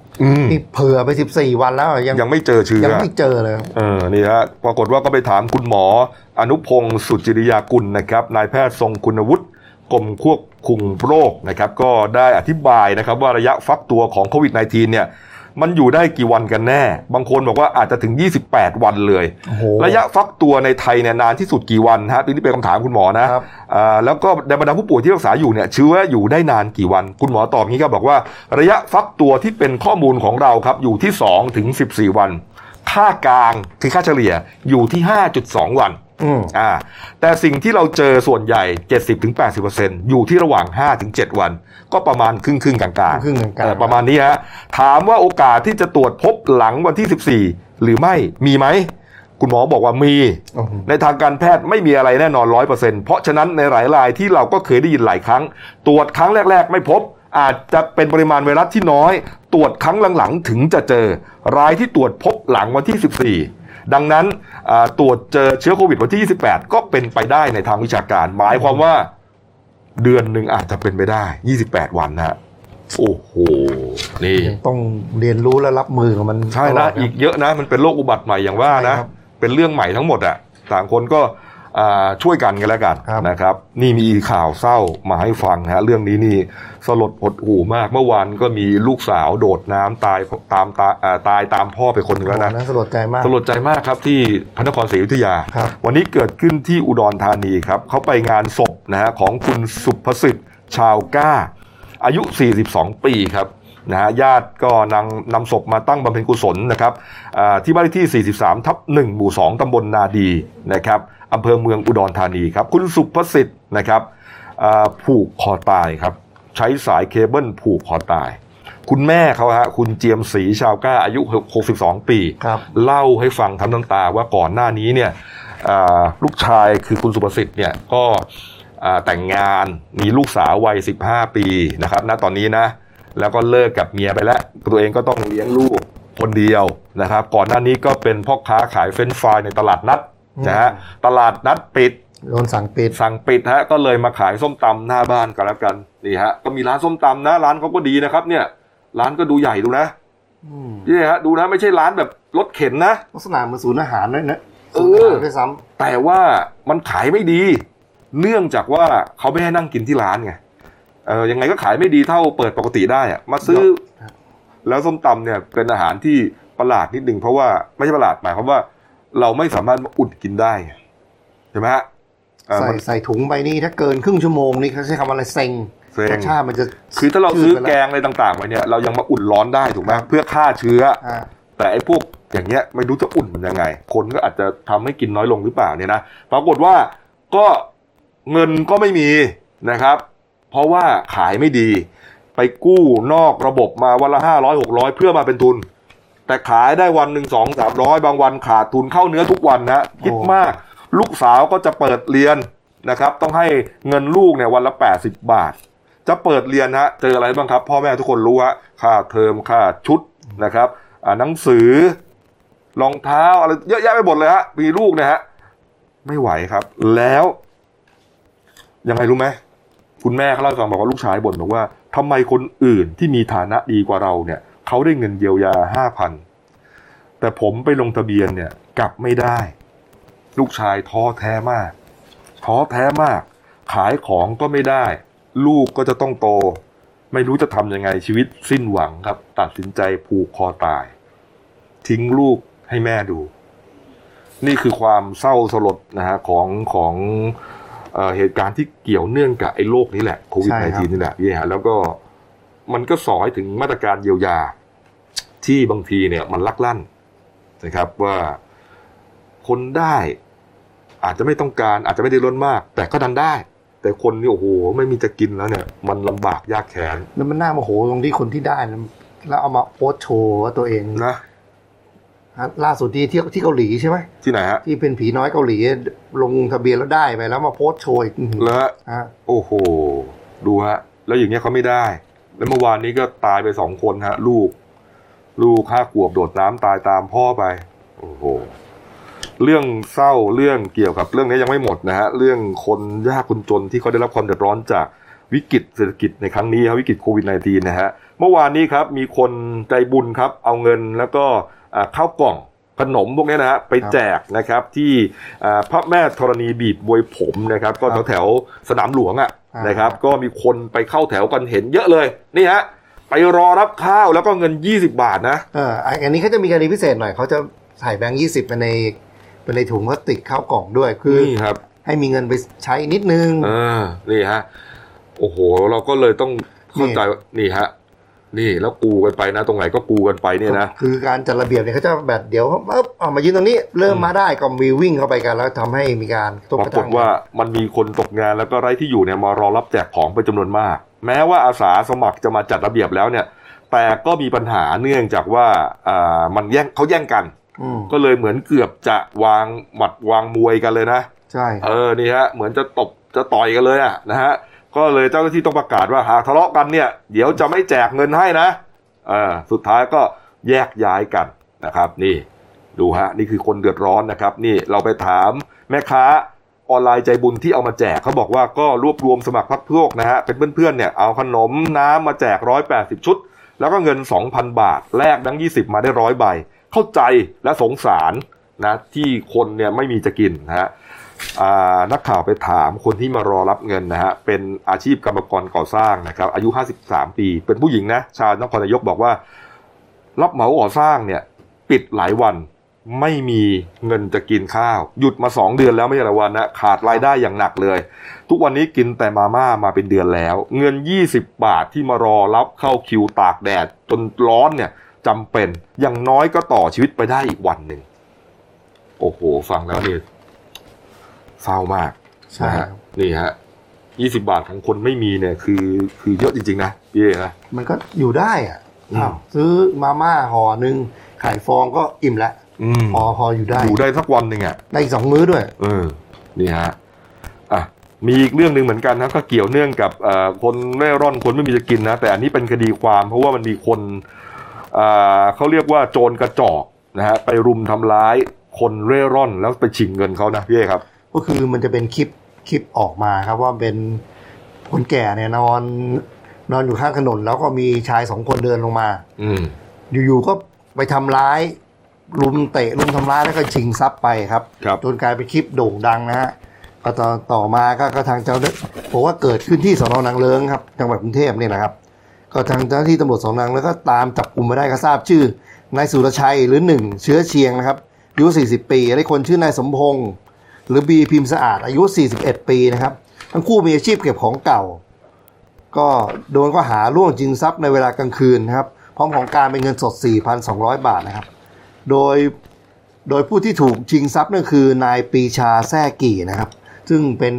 นี่เผื่อไปสิบสี่วันแล้วยังยังไม่เจอเชื้อยังไม่เจอเลยเออนี่ฮะปรากฏว่าก็ไปถามคุณหมออนุพงศ์สุจิริยากุลนะครับนายแพทย์ทรงคุณวุฒิกรมควบคุมโรคนะครับก็ได้อธิบายนะครับว่าระยะฟักตัวของโควิด สิบเก้า เนี่ยมันอยู่ได้กี่วันกันแน่บางคนบอกว่าอาจจะถึงยี่สิบแปดวันเลยระยะฟักตัวในไทยเนี่ยนานที่สุดกี่วันฮะนี่เป็นคำถามคุณหมอนะแล้วก็ในบรรดาผู้ป่วยที่รักษาอยู่เนี่ยเชื้ออยู่ได้นานกี่วันคุณหมอตอบงี้ก็บอกว่าระยะฟักตัวที่เป็นข้อมูลของเราครับอยู่ที่สองถึงสิบสี่วันค่ากลางคือค่าเฉลี่ยอยู่ที่ ห้าจุดสอง วันอ่าแต่สิ่งที่เราเจอส่วนใหญ่ เจ็ดสิบถึงแปดสิบเปอร์เซ็นต์ อยู่ที่ระหว่าง ห้าถึงเจ็ด วันก็ประมาณครึ่งๆกลางๆเอ่อประมาณนี้ฮะถามว่าโอกาสที่จะตรวจพบหลังวันที่สิบสี่หรือไม่มีไหมคุณหมอบอกว่ามีในทางการแพทย์ไม่มีอะไรแน่นอน ร้อยเปอร์เซ็นต์ เพราะฉะนั้นในหลายรายที่เราก็เคยได้ยินหลายครั้งตรวจครั้งแรกๆไม่พบอาจจะเป็นปริมาณไวรัสที่น้อยตรวจครั้งหลังๆถึงจะเจอรายที่ตรวจพบหลังวันที่สิบสี่ดังนั้นตรวจเจอเชื้อโควิดวันที่ยี่สิบแปดก็เป็นไปได้ในทางวิชาการหมายความว่าเดือนหนึ่งอาจจะเป็นไปได้ยี่สิบแปดวันนะโอ้โหนี่ต้องเรียนรู้และรับมือกับมันใช่นะอีกเยอะนะมันเป็นโรคอุบัติใหม่อย่างว่านะเป็นเรื่องใหม่ทั้งหมดอ่ะต่างคนก็ช่วยกันกันแล้วกันนะครับนี่มีข่าวเศร้ามาให้ฟังฮะเรื่องนี้นี่สลดหดหู่มากเมื่อวานก็มีลูกสาวโดดน้ำตายตามตาตายตามพ่อไปคนนึงแล้วนะสลดใจมากสลดใจมากครับที่พระนครศรีอยุธยาวันนี้เกิดขึ้นที่อุดรธานีครับเขาไปงานศพนะฮะของคุณสุภสิทธิ์ชาวก้าอายุสี่สิบสองปีครับนะฮะญาติก็นำนำศพมาตั้งบำเพ็ญกุศลนะครับที่บ้านเลขที่ สี่สิบสามทับหนึ่ง หมู่ สอง ตำบลนาดีนะครับอำเภอเมืองอุดรธานีครับคุณสุภสิทธิ์นะครับผูกคอตายครับใช้สายเคเบิลผูกคอตายคุณแม่เขาฮะคุณเจียมศรีชาวก้าอายุหกสิบสองปีเล่าให้ฟังทั้งน้ำตาว่าก่อนหน้านี้เนี่ยลูกชายคือคุณสุภสิทธิ์เนี่ยก็แต่งงานมีลูกสาววัยสิบห้าปีนะครับณตอนนี้นะแล้วก็เลิกกับเมียไปแล้วตัวเองก็ต้องเลี้ยงลูกคนเดียวนะครับก่อนหน้านี้ก็เป็นพ่อค้าขายเฟรนช์ฟรายในตลาดนัดนะฮะตลาดนัดปิดโดนสั่งปิดสั่งปิดฮะก็เลยมาขายส้มตำหน้าบ้านกันแล้วกันนี่ฮะก็มีร้านส้มตำนะร้านเขาก็ดีนะครับเนี่ยร้านก็ดูใหญ่ดูนะนี่ฮะดูนะไม่ใช่ร้านแบบรถเข็นนะลักษณะเหมือนศูนย์อาหารเลยนะเออด้วยซ้ำแต่ว่ามันขายไม่ดีเนื่องจากว่าเขาไม่ให้นั่งกินที่ร้านไงเออยังไงก็ขายไม่ดีเท่าเปิดปกติได้อะมาซื้อแล้วส้มตำเนี่ยเป็นอาหารที่ประหลาดนิดนึงเพราะว่าไม่ใช่ประหลาดหมายความว่าเราไม่สามารถอุดกินได้ใช่ไหมฮะใส่ใส่ถุงไปนี่ถ้าเกินครึ่งชั่วโมงนี่เขาใช้คำอะไรเซ็งรสชาติมันจะคือถ้าเราซื้อแกงอะไรต่างๆไปเนี่ยเรายังมาอุ่นร้อนได้ถูกไหมเพื่อฆ่าเชื้อแต่ไอ้พวกอย่างเงี้ยไม่รู้จะอุ่นมันยังไงคนก็อาจจะทำให้กินน้อยลงหรือเปล่าเนี่ยนะปรากฏว่าก็เงินก็ไม่มีนะครับเพราะว่าขายไม่ดีไปกู้นอกระบบมาวันละห้าร้อยหกร้อยเพื่อมาเป็นทุนแต่ขายได้วันหนึ่งสองสามร้อยบางวันขาดทุนเข้าเนื้อทุกวันนะคิดมากลูกสาวก็จะเปิดเรียนนะครับต้องให้เงินลูกเนี่ยวันละแปดสิบบาทจะเปิดเรียนฮะเจออะไรบ้างครับพ่อแม่ทุกคนรู้ฮะค่าเทอมค่าชุดนะครับหนังสือรองเท้าอะไรเยอะแยะไปหมดเลยฮะมีลูกเนี่ยฮะไม่ไหวครับแล้วยังไงรู้ไหมคุณแม่เขาเล่าให้ฟังบอกว่าลูกชายบ่นบอกว่าทำไมคนอื่นที่มีฐานะดีกว่าเราเนี่ยเขาได้เงินเยียวยา ห้าพัน แต่ผมไปลงทะเบียนเนี่ยกลับไม่ได้ ลูกชายท้อแท้มากท้อแท้มากขายของก็ไม่ได้ลูกก็จะต้องโตไม่รู้จะทำยังไงชีวิตสิ้นหวังครับตัดสินใจผูกคอตายทิ้งลูกให้แม่ดูนี่คือความเศร้าสลดนะฮะของของเอ่อเหตุการณ์ที่เกี่ยวเนื่องกับไอ้โรคนี้แหละโควิด สิบเก้า นี่แหละนี่ฮะแล้วก็มันก็สอให้ถึงมาตรการเยียวยาที่บางทีเนี่ยมันลักลั่นนะครับว่าคนได้อาจจะไม่ต้องการอาจจะไม่ได้ล้นมากแต่ก็ดันได้แต่คนนี่โอ้โหไม่มีจะกินแล้วเนี่ยมันลำบากยากแค้นแล้วมันน่าโมโหตรงที่คนที่ได้แล้วเอามาโพสต์โชว์ว่าตัวเองนะล่าสุดที่ที่ที่เกาหลีใช่ไหมที่ไหนฮะที่เป็นผีน้อยเกาหลีลงทะเบียนแล้วได้ไปแล้วมาโพสต์โชว์แล้วฮะโอ้โหดูฮะแล้วอย่างเงี้ยเขาไม่ได้แล้วเมื่อวานนี้ก็ตายไปสองคนฮะลูกลูกห้าขวบโดดน้ำตายตามพ่อไปโอ้โหเรื่องเศร้าเรื่องเกี่ยวกับเรื่องนี้ยังไม่หมดนะฮะเรื่องคนยากคนจนที่เขาได้รับความเดือดร้อนจากวิกฤตเศรษฐกิจในครั้งนี้ครับวิกฤตโควิด สิบเก้า นะฮะเมื่อวานนี้ครับมีคนใจบุญครับเอาเงินแล้วก็ข้าวกล่องขนมพวกนี้นะฮะไปแจกนะครับที่พระแม่ธรณีบีบมวยผมนะครับก็แถวๆสนามหลวงอ่ะนะครับก็มีคนไปเข้าแถวกันเห็นเยอะเลยนี่ฮะไปรอรับข้าวแล้วก็เงินยี่สิบบาทนะเอออันนี้เขาจะมีการพิเศษหน่อยเขาจะใส่แบงค์ยี่สิบไปในไปในถุงพลาสติกข้าวกล่องด้วยคือให้มีเงินไปใช้นิดนึงเออนี่ฮะโอ้โหเราก็เลยต้องเข้าใจนี่ฮะนี่แล้วกูกันไปนะตรงไหนก็กูกันไปเนี่ยนะคือการจัดระเบียบเนี่ยเขาจะแบบเดี๋ยวปั๊บออกมายืนตรงนี้เริ่มมาได้ก็มีวิ่งเข้าไปกันแล้วทำให้มีการตกกระทั่งว่ามันมีคนตกงานแล้วก็ไร้ที่อยู่เนี่ยมารอรับแจกของเป็นจำนวนมากแม้ว่าอาสาสมัครจะมาจัดระเบียบแล้วเนี่ยแต่ก็มีปัญหาเนื่องจากว่าอ่ามันแย่งเขาแย่งกันก็เลยเหมือนเกือบจะวางหมัดวางมวยกันเลยนะใช่เออนี่ฮะเหมือนจะตบจะต่อยกันเลยอะนะฮะก็เลยเจ้าหน้าที่ต้องประกาศว่าหากทะเลาะกันเนี่ยเดี๋ยวจะไม่แจกเงินให้นะเออสุดท้ายก็แยกย้ายกันนะครับนี่ดูฮะนี่คือคนเดือดร้อนนะครับนี่เราไปถามแม่ค้าออนไลน์ใจบุญที่เอามาแจกเขาบอกว่าก็รวบรวมสมัครพรรคพวกนะฮะเป็นเพื่อนๆเนี่ยเอาขนมน้ำมาแจกหนึ่งร้อยแปดสิบชุดแล้วก็เงิน สองพัน บาทแลกแบงค์ยี่สิบมาได้หนึ่งร้อยใบเข้าใจและสงสารนะที่คนเนี่ยไม่มีจะกินนะฮะนักข่าวไปถามคนที่มารอรับเงินนะฮะเป็นอาชีพกรรมกรก่อสร้างนะครับอายุห้าสิบสามปีเป็นผู้หญิงนะชาวนครนายกบอกว่ารับเหมาก่อสร้างเนี่ยปิดหลายวันไม่มีเงินจะกินข้าวหยุดมาสองเดือนแล้วไม่ใช่ละวันนะขาดรายได้อย่างหนักเลยทุกวันนี้กินแต่มาม่ามาเป็นเดือนแล้วเงินยี่สิบบาทที่มารอรับเข้าคิวตากแดดจนร้อนเนี่ยจำเป็นอย่างน้อยก็ต่อชีวิตไปได้อีกวันหนึ่งโอ้โหฟังแล้วนี่เศร้ามากใช่นี่ฮะยี่สิบบาทของคนไม่มีเนี่ยคือคือเยอะจริงๆนะเย่นะมันก็อยู่ได้อ่ะซื้อมาม่าห่อหนึ่งไข่ฟองก็อิ่มแล้วพอพออยู่ได้อยู่ได้สักวันหนึ่งอ่ะได้อีกสองมื้อด้วยเออนี่ฮะอ่ะมีอีกเรื่องนึงเหมือนกันนะก็เกี่ยวเนื่องกับคนเร่ร่อนคนไม่มีจะกินนะแต่อันนี้เป็นคดีความเพราะว่ามันมีคนเขาเรียกว่าโจรกระจอกนะฮะไปรุมทำร้ายคนเร่ร่อนแล้วไปชิงเงินเขานะพี่เอ๋ครับก็คือมันจะเป็นคลิปคลิปออกมาครับว่าเป็นคนแก่เนี่ยนอนนอนอยู่ข้างถนนแล้วก็มีชายสองคนเดินลงมา อ, อยู่ๆก็ไปทำร้ายรุมเตะรุมทำร้ายแล้วก็ชิงทรัพย์ไปครับจนกลายเป็นคลิปโด่งดังนะฮะก็ต่อต่อมาก็ทางเจ้าบอกว่าเกิดขึ้นที่สน.นางเลิ้งครับจังหวัดกรุงเทพนี่แหละครับก็ทางเจ้าหน้าที่ตำรวจสน.นางเลิ้งก็ตามจับกลุ่มมาได้ก็ทราบชื่อนายสุรชัยหรือหนึ่งเชื้อเชียงนะครับอายุสี่สิบปีและคนชื่อนายสมพงษ์หรือบีพิมพ์สะอาดอายุสี่สิบเอ็ดปีนะครับทั้งคู่มีอาชีพเก็บของเก่าก็โดนข้อหาร่วมชิงทรัพย์ในเวลากลางคืนนะครับพร้อมของกลางเป็นเงินสด สี่พันสองร้อย บาทนะครับโดยโดยผู้ที่ถูกชิงทรัพย์นั่นคือนายปรีชาแซ่กี่นะครับซึ่งเป็น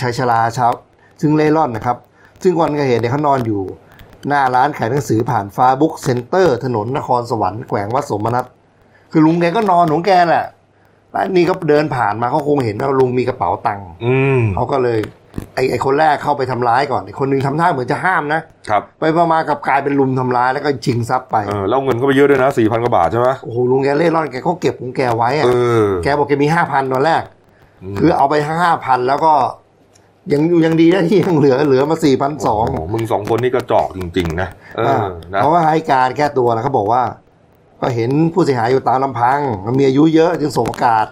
ชายชราชาวซึ่งเล่ร่อนนะครับซึ่งวันเกิดเหตุเนี่ยเขานอนอยู่หน้าร้านขายหนังสือผ่านฟ้าบุ๊กเซ็นเตอร์ถนนนครสวรรค์แขวงวัดสมนัสคือลุงแกก็นอนหนุนแกแหละนี่ก็เดินผ่านมาเขาคงเห็นว่าลุงมีกระเป๋าตังค์เขาก็เลยไอ้ไอ้คนแรกเข้าไปทำร้ายก่อนไอ้คนนึงทำท่าเหมือนจะห้ามนะครับไปประมาณกับกลายเป็นลุมทำร้ายแล้วก็ชิงทรัพย์ไปเออแล้วเงินก็ไปเยอะด้วยนะ สี่พัน กว่าบาทใช่ไหมโอ้โหลุงแกเล่ร่อนแกเขาเก็บของแกไว้อะแกบอกแกมี ห้าพัน ตอนแรกคือเอาไปทั้ง ห้าพัน แล้วก็ยังอยู่ยังดีนะที่ยังเหลือเหลือมา สี่พันสองร้อย มึงสองคนนี่ก็จอกจริงๆนะเออนะเพราะว่าให้การแก้ตัวนะเขาบอกว่าก็เห็นผู้เสียหายอยู่ตามลำพังมีอายุเยอะจึงสบโอกาส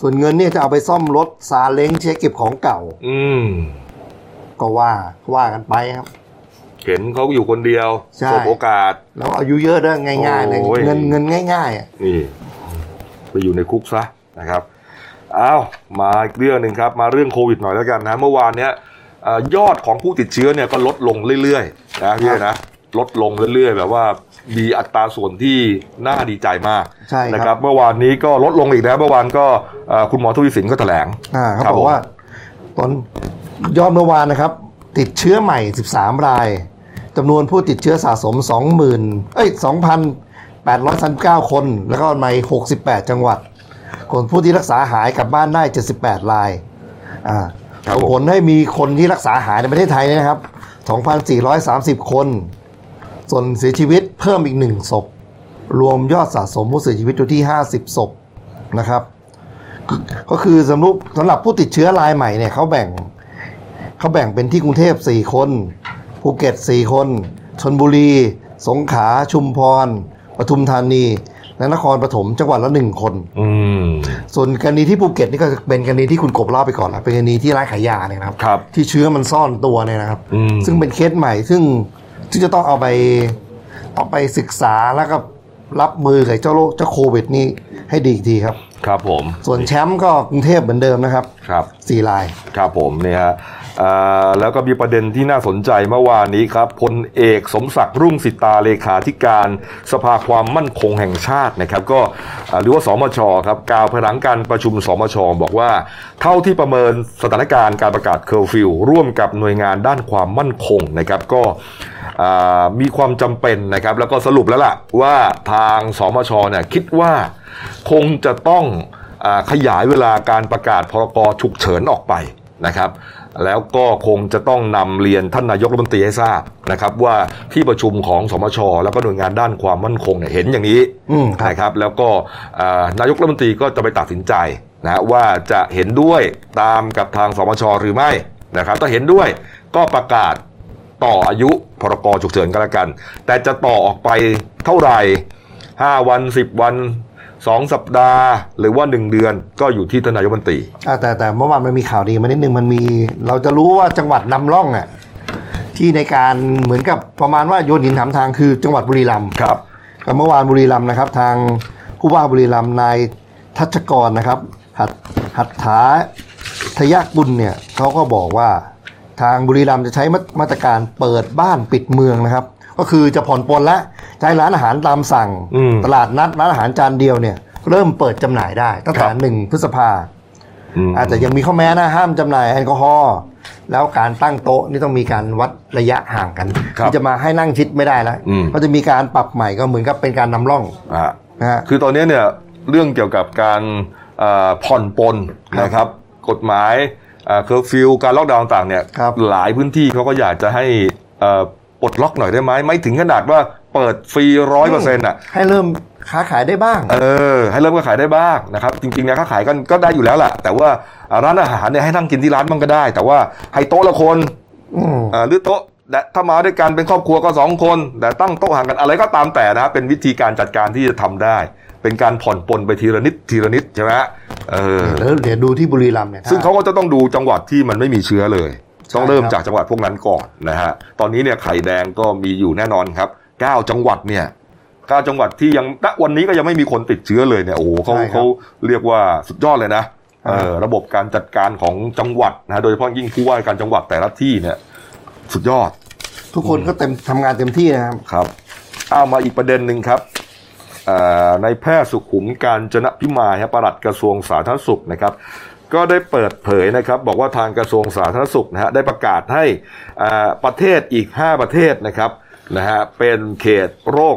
ส่วนเงินเนี่ยจะเอาไปซ่อมรถซาเล้งเช็คเก็บของเก่าอืมก็ว่าว่ากันไปครับเห็นเขาอยู่คนเดียวสบโอกาสแล้วอายุเยอะด้วยง่ายๆเลยเงินเงินง่ายๆนี่ไปอยู่ในคุกซะนะครับอ้าวมาอีกเรื่องหนึ่งครับมาเรื่องโควิดหน่อยแล้วกันนะเมื่อวานเนี้ยยอดของผู้ติดเชื้อเนี่ยก็ลดลงเรื่อยๆนะพี่นะลดลงเรื่อยๆแบบว่ามีอัตราส่วนที่น่าดีใจมากนะครับเมื่อวานนี้ก็ลดลงอีกนะเมื่อวานก็คุณหมอทวีสินก็แถลงเขาบอกว่าตอนยอดเมื่อวานนะครับติดเชื้อใหม่สิบสามรายจำนวนผู้ติดเชื้อสะสม สองหมื่น เอ้ย สองพันแปดร้อยสามสิบเก้า คนแล้วก็ในหกสิบแปดจังหวัดคนผู้ที่รักษาหายกลับบ้านได้เจ็ดสิบแปดรายอ่าผลให้มีคนที่รักษาหายในประเทศไทยนะครับ สองพันสี่ร้อยสามสิบ คนส่วนเสียชีวิตเพิ่มอีกหนึ่งศพรวมยอดสะสมผู้เสียชีวิตอยู่ที่ห้าสิบศพนะครับก็คือสำหรับสำหรับผู้ติดเชื้อรายใหม่เนี่ยเขาแบ่งเขาแบ่งเป็นที่กรุงเทพสี่คนภูเก็ตสี่คนชลบุรีสงขลาชุมพรปทุมธานีและนครปฐมจังหวัดละหนึ่งคนส่วนกรณีที่ภูเก็ตนี่ก็เป็นกรณีที่คุณกบเล่าไปก่อนนะเป็นกรณีที่ร้านขายยาเนี่ยนะครับที่เชื้อมันซ่อนตัวเนี่ยนะครับซึ่งเป็นเคสใหม่ซึ่งที่จะต้องเอาไปเอาไปศึกษาแล้วก็รับมือกับเจ้าโรคเจ้าโควิดนี่ให้ดีอีกทีครับครับผมส่วนแชมป์ก็กรุงเทพเหมือนเดิมนะครับครับสี่รายครับผมเนี่ยฮะแล้วก็มีประเด็นที่น่าสนใจเมื่อวานนี้ครับพลเอกสมศักดิ์รุ่งสิตาเลขาธิการสภาความมั่นคงแห่งชาตินะครับก็หรือว่าสมช.ครับกล่าวภายหลังการประชุมสมช.บอกว่าเท่าที่ประเมินสถานการณ์การประกาศเคอร์ฟิวร่วมกับหน่วยงานด้านความมั่นคงนะครับก็มีความจำเป็นนะครับแล้วก็สรุปแล้วล่ะว่าทางสมช.เนี่ยคิดว่าคงจะต้องขยายเวลาการประกาศพรก.ฉุกเฉินออกไปนะครับแล้วก็คงจะต้องนำเรียนท่านนายกรัฐมนตรีให้ทราบนะครับว่าที่ประชุมของสมช.แล้วก็หน่วยงานด้านความมั่นคงเนี่ยเห็นอย่างนี้นะครับแล้วก็นายกรัฐมนตรีก็จะไปตัดสินใจนะว่าจะเห็นด้วยตามกับทางสมช.หรือไม่นะครับถ้าเห็นด้วยก็ประกาศต่ออายุพรก.ฉุกเฉินก็แล้วกันแต่จะต่อออกไปเท่าไหร่ห้าวันสิบวันสองสัปดาห์หรือว่าหนึ่งเดือนก็อยู่ที่ท่านนายกรัฐมนตรีแต่แต่เมื่อวานมันมีข่าวดีมานิดนึงมันมีเราจะรู้ว่าจังหวัดนำร่องอ่ะที่ในการเหมือนกับประมาณว่าโยนหินถามทางคือจังหวัดบุรีรัมย์ครับก็เมื่อวานบุรีรัมย์นะครับทางผู้ว่าบุรีรัมย์นายทัชกรนะครับหัตหัตถาทยกุลเนี่ยเขาก็บอกว่าทางบุรีรัมย์จะใช้มาตรการเปิดบ้านปิดเมืองนะครับก็คือจะผ่อนปลนและใช้ร้านอาหารตามสั่งตลาดนัดร้านอาหารจานเดียวเนี่ยเริ่มเปิดจำหน่ายได้ตั้งแต่หนึ่งพฤษภาอาจจะยังมีข้อแม้นะห้ามจำหน่ายแอลกอฮอล์แล้วการตั้งโต๊ะนี่ต้องมีการวัดระยะห่างกันที่จะมาให้นั่งชิดไม่ได้แล้วก็จะมีการปรับใหม่ก็เหมือนกับเป็นการนำร่องนะฮะคือตอนนี้เนี่ยเรื่องเกี่ยวกับการผ่อนปลนนะครับกฎหมายเคอร์ฟิวการล็อกดาวน์ต่างเนี่ยหลายพื้นที่เขาก็อยากจะให้ปลดล็อกหน่อยได้ไหมไม่ถึงขนาดว่าเปิดฟรีร้อยเปอร์เซ็นต์อ่ะให้เริ่มค้าขายได้บ้างเออให้เริ่มค้าขายได้บ้างนะครับจริงๆเนี่ยค้าขายกันก็ได้อยู่แล้วแหละแต่ว่าร้านอาหารเนี่ยให้นั่งกินที่ร้านมันก็ได้แต่ว่าให้โต๊ะละคนอ่าหรือโต๊ะถ้ามาด้วยกันเป็นครอบครัวก็สองคนแต่ตั้งโต๊ะห่างกันอะไรก็ตามแต่นะเป็นวิธีการจัดการที่จะทำได้เป็นการผ่อนปลนไปทีละนิดทีละนิดใช่ไหมเออเดี๋ยวดูที่บุรีรัมย์เนี่ยซึ่งเขาก็จะต้องดูจังหวัดที่มันไม่มีเชื้อเลยต้องเริ่มจากจังหวัดพวกนั้นก่อนนะฮะตอนนี้เนี่ยไข่แดงก็มีอยู่แน่นอนครับเก้าจังหวัดเนี่ยเก้าจังหวัดที่ยังณวันนี้ก็ยังไม่มีคนติดเชื้อเลยเนี่ยโอ้โหเขาเขาเรียกว่าสุดยอดเลยนะเออระบบการจัดการของจังหวัดนะโดยเฉพาะยิ่งผู้ว่าการจังหวัดแต่ละที่เนี่ยสุดยอดทุกคนก็เต็มทำงานเต็มที่นะครับครับเอามาอีกประเด็นหนึ่งครับในแพทย์สุขุมกาญจนพิมายปลัดกระทรวงสาธารณสุขนะครับก็ได้เปิดเผยนะครับบอกว่าทางกระทรวงสาธารณสุขนะฮะได้ประกาศให้ประเทศอีกห้าประเทศนะครับนะฮะเป็นเขตโรค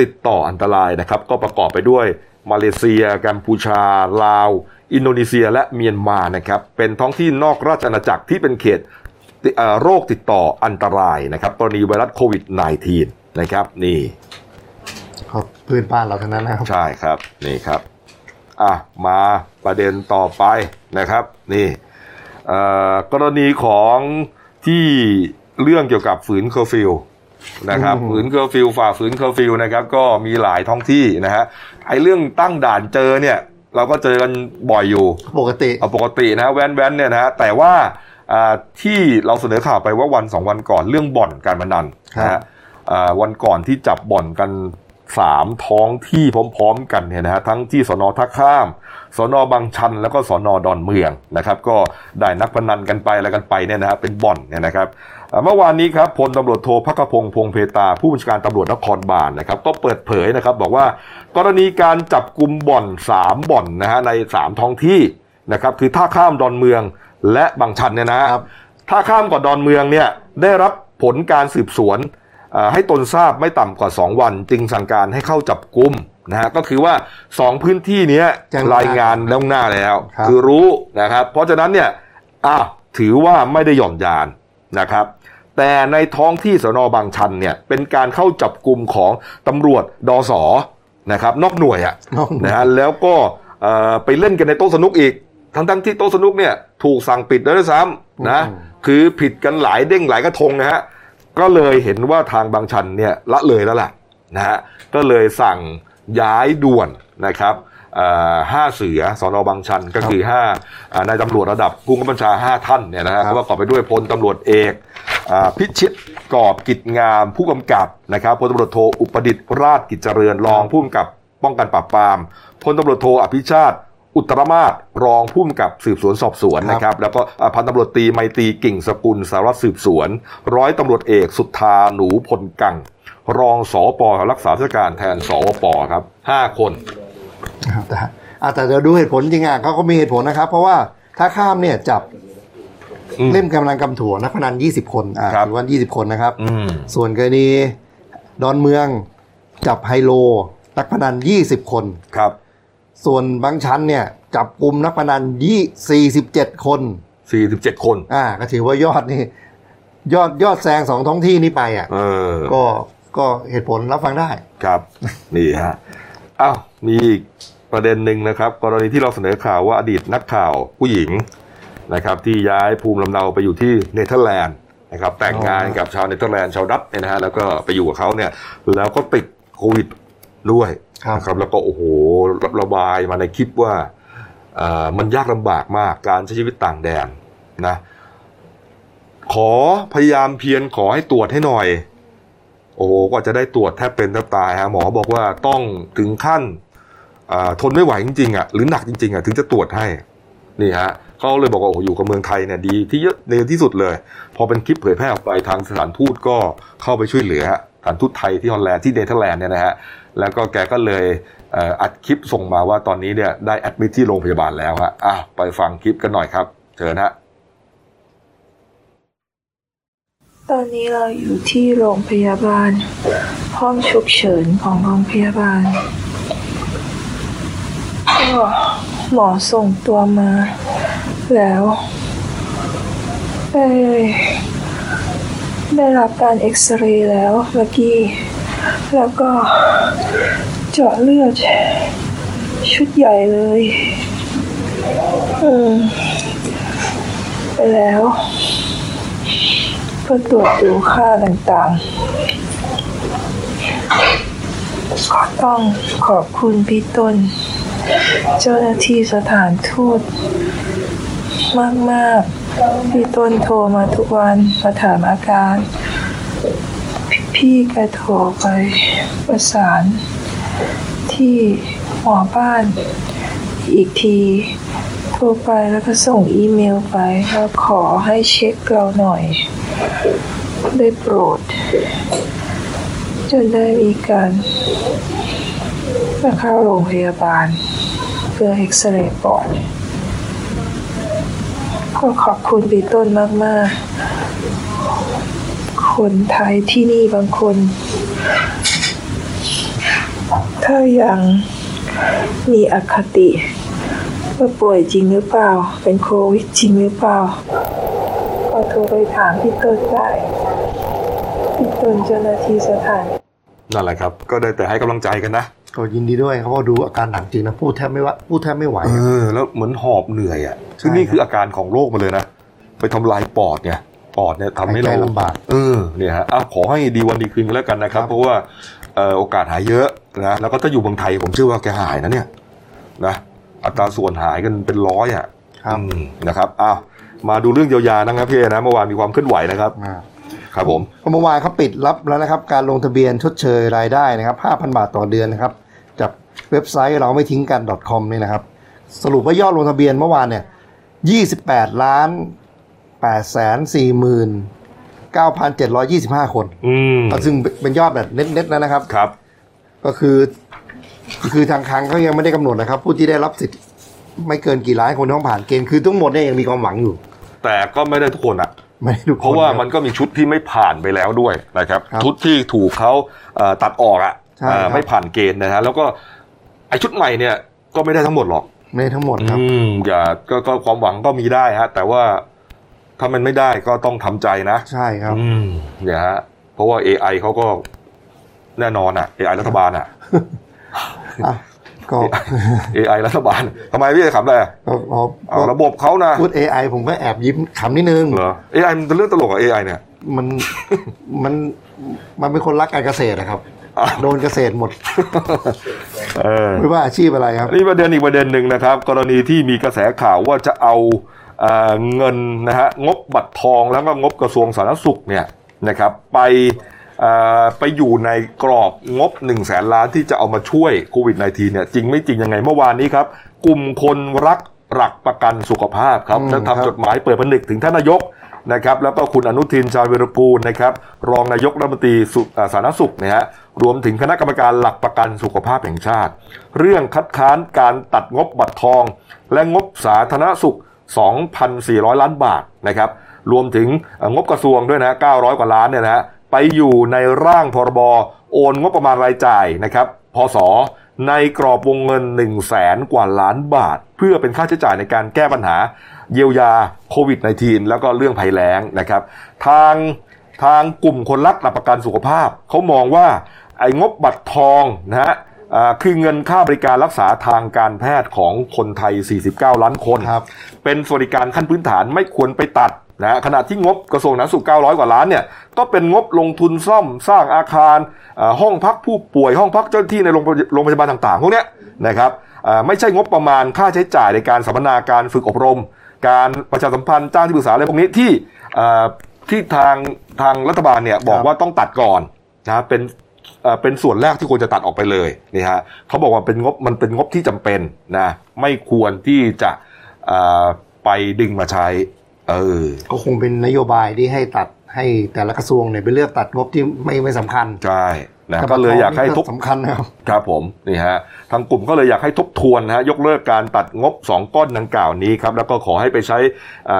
ติดต่ออันตรายนะครับก็ประกอบไปด้วยมาเลเซียกัมพูชาลาวอินโดนีเซียและเมียนมานะครับเป็นท้องที่นอกราชอาณาจักรที่เป็นเขตโรคติดต่ออันตรายนะครับกรณีไวรัสโควิด สิบเก้า นะครับนี่ครับเพื่อนบ้านเราทั้งนั้นนะครับใช่ครับนี่ครับอ่ะมาประเด็นต่อไปนะครับนี่กรณีของที่เรื่องเกี่ยวกับฝืนเคอร์ฟิวนะครับฝืนเคอร์ฟิวฝ่าฝืนเคอร์ฟิวนะครับก็มีหลายท้องที่นะฮะไอ้เรื่องตั้งด่านเจอเนี่ย เราก็เจอกันบ่อยอยู่ปกติเอาปกตินะแว้นแว้นเนี่ยนะแต่ว่าที่เราเสนอข่าวไปว่าวันสองวันก่อนเรื่องบ่อนการพนันนะฮะวันก่อนที่จับบ่อนกันสามท้องที่พร้อมๆกันเนี่ยนะฮะทั้งที่สน.ท่าข้ามสน.บางชันแล้วก็สน.ดอนเมืองนะครับก็ได้นักพนันกันไปอะไรกันไปเนี่ยนะฮะเป็นบ่อนเนี่ยนะครับเมื่อวานนี้ครับพลตำรวจโทภัคพงษ์พงษ์เพตราผู้บัญชาการตำรวจนครบาลนะครับก็เปิดเผยนะครับบอกว่ากรณีการจับกุมบ่อนสามบ่อนนะฮะในสามท้องที่นะครับคือท่าข้ามดอนเมืองและบางชันเนี่ยนะครับท่าข้ามกับดอนเมืองเนี่ยได้รับผลการสืบสวนให้ตนทราบไม่ต่ำกว่าสองวันจึงสั่งการให้เข้าจับกุมนะฮะก็คือว่าสองพื้นที่นี้รายงานแล้วหน้าแล้วคือรู้นะครับเพราะฉะนั้นเนี่ยอ้าวถือว่าไม่ได้หย่อนยานนะครับแต่ในท้องที่สน.บางชันเนี่ยเป็นการเข้าจับกุมของตำรวจดส.นะครับนอกหน่วยอ่ะนะฮะแล้วก็ไปเล่นกันในโต๊ะสนุกอีกทั้งๆที่โต๊ะสนุกเนี่ยถูกสั่งปิดแล้วด้วยซ้ำนะคือผิดกันหลายเด้งหลายกระทงนะฮะก็เลยเห็นว่าทางบางชันเนี่ยละเลยแล้วล่ะนะฮะก็เลยสั่งย้ายด่วนนะครับห้าเสือสน.บางชันก็คือห้านายตำรวจระดับผู้บัญชาการห้าท่านเนี่ยนะฮะประกอบไปด้วยพลตำรวจเอกพิชิตกอบกิจงามผู้กำกับนะครับพลตำรวจโทอุปดิษฐ์ราชกิจเจริญรองผู้กำกับป้องกันปราบปรามพลตำรวจโทอภิชาติอุตรมาศรองผู้กำกับสืบสวนสอบสวนนะครับแล้วก็พันตำรวจตีไมตรีกิ่งสกุลสารวัตรสืบสวนร้อยตำรวจเอกสุทธาหนูพลกังรองสป.รักษาราชการแทนสป.ครับห้าคนแต่เดี๋ยวดูเหตุผลจริงอ่ะเขาก็มีเหตุผลนะครับเพราะว่าถ้าข้ามเนี่ยจับเล่มกำลังกำถั่วนักพนันยี่สิบคนอ่าถือว่ายี่สิบคนนะครับส่วนกรณีดอนเมืองจับไฮโลนักพนันยี่สิบคนครับส่วนบางชั้นเนี่ยจับกลุ่มนักพนันยี่สี่สิบเจ็ดคนสี่สิบเจ็ดคนอ่าก็ถือว่ายอดนี่ยอดยอดแซงสองท้องที่นี่ไปอ่ะเออก็ก็เหตุผลรับฟังได้ครับนี่ฮะอ้าวมีอีกประเด็นหนึ่งนะครับกรณีที่เราเสนอข่าวว่าอดีตนักข่าวผู้หญิงนะครับที่ย้ายภูมิลำเนาไปอยู่ที่เนเธอร์แลนด์นะครับแต่งงานกับชาวเนเธอร์แลนด์ชาวดัตช์เนี่ยนะฮะแล้วก็ไปอยู่กับเขาเนี่ยแล้วก็ติดโควิดด้วยครับแล้วก็โอ้โหระบายมาในคลิปว่ามันยากลำบากมากการใช้ชีวิตต่างแดนนะขอพยายามเพียรขอให้ตรวจให้หน่อยโอ้โหกว่าจะได้ตรวจแทบเป็นแทบตายฮะหมอบอกว่าต้องถึงขั้นทนไม่ไหวจริงๆอ่ะหรือหนักจริงๆอ่ะถึงจะตรวจให้นี่ฮะเขาเลยบอกว่าโอ้โหอยู่กับเมืองไทยเนี่ยดีที่เยอะในที่สุดเลยพอเป็นคลิปเผยแพร่ออกไปทางสถานทูตก็เข้าไปช่วยเหลือสถานทูตไทยที่ฮอลแลนด์ที่เนเธอร์แลนด์เนี่ยนะฮะแล้วก็แกก็เลยอัดคลิปส่งมาว่าตอนนี้เนี่ยได้แอดมิทที่โรงพยาบาลแล้วฮะอ่ะไปฟังคลิปกันหน่อยครับเชิญฮะตอนนี้เราอยู่ที่โรงพยาบาลห้องฉุกเฉินของโรงพยาบาลก็หมอส่งตัวมาแล้วได้ได้รับการเอ็กซเรย์แล้วเมื่อกี้แล้วก็เจาะเลือดชุดใหญ่เลยอืมไปแล้วก็ตรวจดูค่าต่างๆก็ต้องขอบคุณพี่ต้นเจ้าหน้าที่สถานทูตมากๆพี่ต้นโทรมาทุกวันมาถามอาการพี่แกโทรไปประสานที่หมอบ้านอีกทีโทรไปแล้วก็ส่งอีเมลไปแล้วขอให้เช็คเราหน่อยได้โปรดจนได้มีการมาเข้าโรงพยาบาลเพื่อเอ็กซเรย์ปอดขอขอบคุณพี่ต้นมากๆคนไทยที่นี่บางคนถ้ายังมีอคติว่าป่วยจริงหรือเปล่าเป็นโควิดจริงหรือเปล่าก็โทรไปถามพี่ต้นได้พี่ต้นเจ้าหน้าที่สถานนั่นแหละครับก็ได้แต่ให้กำลังใจกันนะก็ยินดีด้วยเขาก็ดูอาการหนักจริงนะพูดแทบไม่ว่าพูดแทบไม่ไหวเออแล้วเหมือนหอบเหนื่อยอ่ะซึ่งนี่คืออาการของโรคมาเลยนะไปทำลายปอดไงปอดเนี่ยทำให้เราลำบากเออเนี่ยฮะอ้าวขอให้ดีวันดีคืนกันแล้วกันนะครับเพราะว่าโอกาสหายเยอะนะแล้วก็ถ้าอยู่เมืองไทยผมเชื่อว่าแกหายนะเนี่ยนะ อัตราส่วนหายกันเป็นร้อยอ่ะนะครับอ้าวมาดูเรื่องเยียวยานะครับพี่นะเมื่อวานมีความเคลื่อนไหวนะครับครับผมเมื่อวานเขาปิดรับแล้วนะครับการลงทะเบียนชดเชยรายได้นะครับ ห้าพัน บาทต่อเดือนนะครับจากเว็บไซต์เราไม่ทิ้งกัน .com นี่นะครับสรุปว่ายอดลงทะเบียนเมื่อวานเนี่ย ยี่สิบแปดล้านแปดแสนสี่หมื่นเก้าพันเจ็ดร้อยยี่สิบห้า คนซึ่งเป็นยอดแบบเน็ตๆนะครับครับก็คือคือทางคลังเขายังไม่ได้กำหนดนะครับผู้ที่ได้รับสิทธิ์ไม่เกินกี่ล้านคนต้องผ่านเกณฑ์คือทั้งหมดเนี่ยยังมีความหวังอยู่แต่ก็ไม่ได้ทุกคนอ่ะไม่ได้ทุกคนเพราะว่ามันก็มีชุดที่ไม่ผ่านไปแล้วด้วยนะครับชุดที่ถูกเขาตัดออกอ่ะไม่ผ่านเกณฑ์นะฮะแล้วก็ไอชุดใหม่เนี่ยก็ไม่ได้ทั้งหมดหรอกไม่ได้ทั้งหมดครับอย่า ก, ก็ความหวังก็มีได้ฮะแต่ว่าถ้ามันไม่ได้ก็ต้องทำใจนะใช่ครับเนี่ยฮะเพราะว่า เอ ไอ เขาก็แน่นอนอ่ะ เอ ไอ รัฐบาลอ่ะก็ เอ ไอ รัฐบาลทำไมพี่จะขำอะไรเอาระบบเขานะพูด เอ ไอ ผมก็แอบยิ้มขำนิดนึงเหรอ เอ ไอ มันเป็นเรื่องตลกอ่ะ เอ ไอ เนี่ยมันมันมันเป็นคนรักการเกษตรนะครับโดนเกษตรหมดไม่ว่าอาชีพอะไรครับนี่ประเด็นอีกประเด็นหนึ่งนะครับกรณีที่มีกระแสข่าวว่าจะเอาเงินนะฮะงบบัตรทองแล้วก็งบกระทรวงสาธารณสุขเนี่ยนะครับไปไปอยู่ในกรอบงบหนึ่งแสนล้านที่จะเอามาช่วยโควิด สิบเก้า เนี่ยจริงไม่จริงยังไงเมื่อวานนี้ครับกลุ่มคนรักหลักประกันสุขภาพครับได้ทำจดหมายเปิดผนึกถึงท่านนายกนะครับแล้วก็คุณอนุทินชาญวิรากูลนะครับรองนายกรัฐมนตรีสาธารณสุขนะฮะรวมถึงคณะกรรมการหลักประกันสุขภาพแห่งชาติเรื่องคัดค้านการตัดงบบัตรทองและงบสาธารณสุข สองพันสี่ร้อย ล้านบาทนะครับรวมถึงงบกระทรวงด้วยนะเก้าร้อยกว่าล้านเนี่ยนะฮะไปอยู่ในร่างพรบโอนงบประมาณรายจ่ายนะครับพศในกรอบวงเงิน หนึ่งแสน กว่าล้านบาทเพื่อเป็นค่าใช้จ่ายในการแก้ปัญหาเยียวยาโควิด สิบเก้า แล้วก็เรื่องภัยแล้งนะครับทางทางกลุ่มคนรักหลักประกันสุขภาพเขามองว่าไอ้งบบัตรทองนะฮะคือเงินค่าบริการรักษาทางการแพทย์ของคนไทยสี่สิบเก้าล้านคนเป็นสวัสดิการขั้นพื้นฐานไม่ควรไปตัดนะขณะที่งบกระทรวงสาธารณสุขเก้าร้อยกว่าล้านเนี่ยก็เป็นงบลงทุนซ่อมสร้างอาคารห้องพักผู้ป่วยห้องพักเจ้าหน้าที่ในโรงพยาบาลต่างๆพวกเนี้ยนะครับไม่ใช่งบประมาณค่าใช้จ่ายในการสัมมนาการฝึกอบรมการประชาสัมพันธ์จ้างที่ปรึกษาอะไรพวกนี้ที่ที่ทางทางรัฐบาลเนี่ยบอกว่าต้องตัดก่อนนะเป็นเป็นส่วนแรกที่ควรจะตัดออกไปเลยนี่ฮะเขาบอกว่าเป็นงบมันเป็นงบที่จำเป็นนะไม่ควรที่จะไปดึงมาใช้เออก็คงเป็นนโยบายที่ให้ตัดให้แต่ละกระทรวงเนี่ยไปเลือกตัดงบที่ไม่ไม่สำคัญใช่นะก็เลยอยากให้ทบสำคัญนะครับครับผมนี่ฮะทางกลุ่มก็เลยอยากให้ทบทวนฮะยกเลิกการตัดงบสองก้อนดังกล่าวนี้ครับแล้วก็ขอให้ไปใช้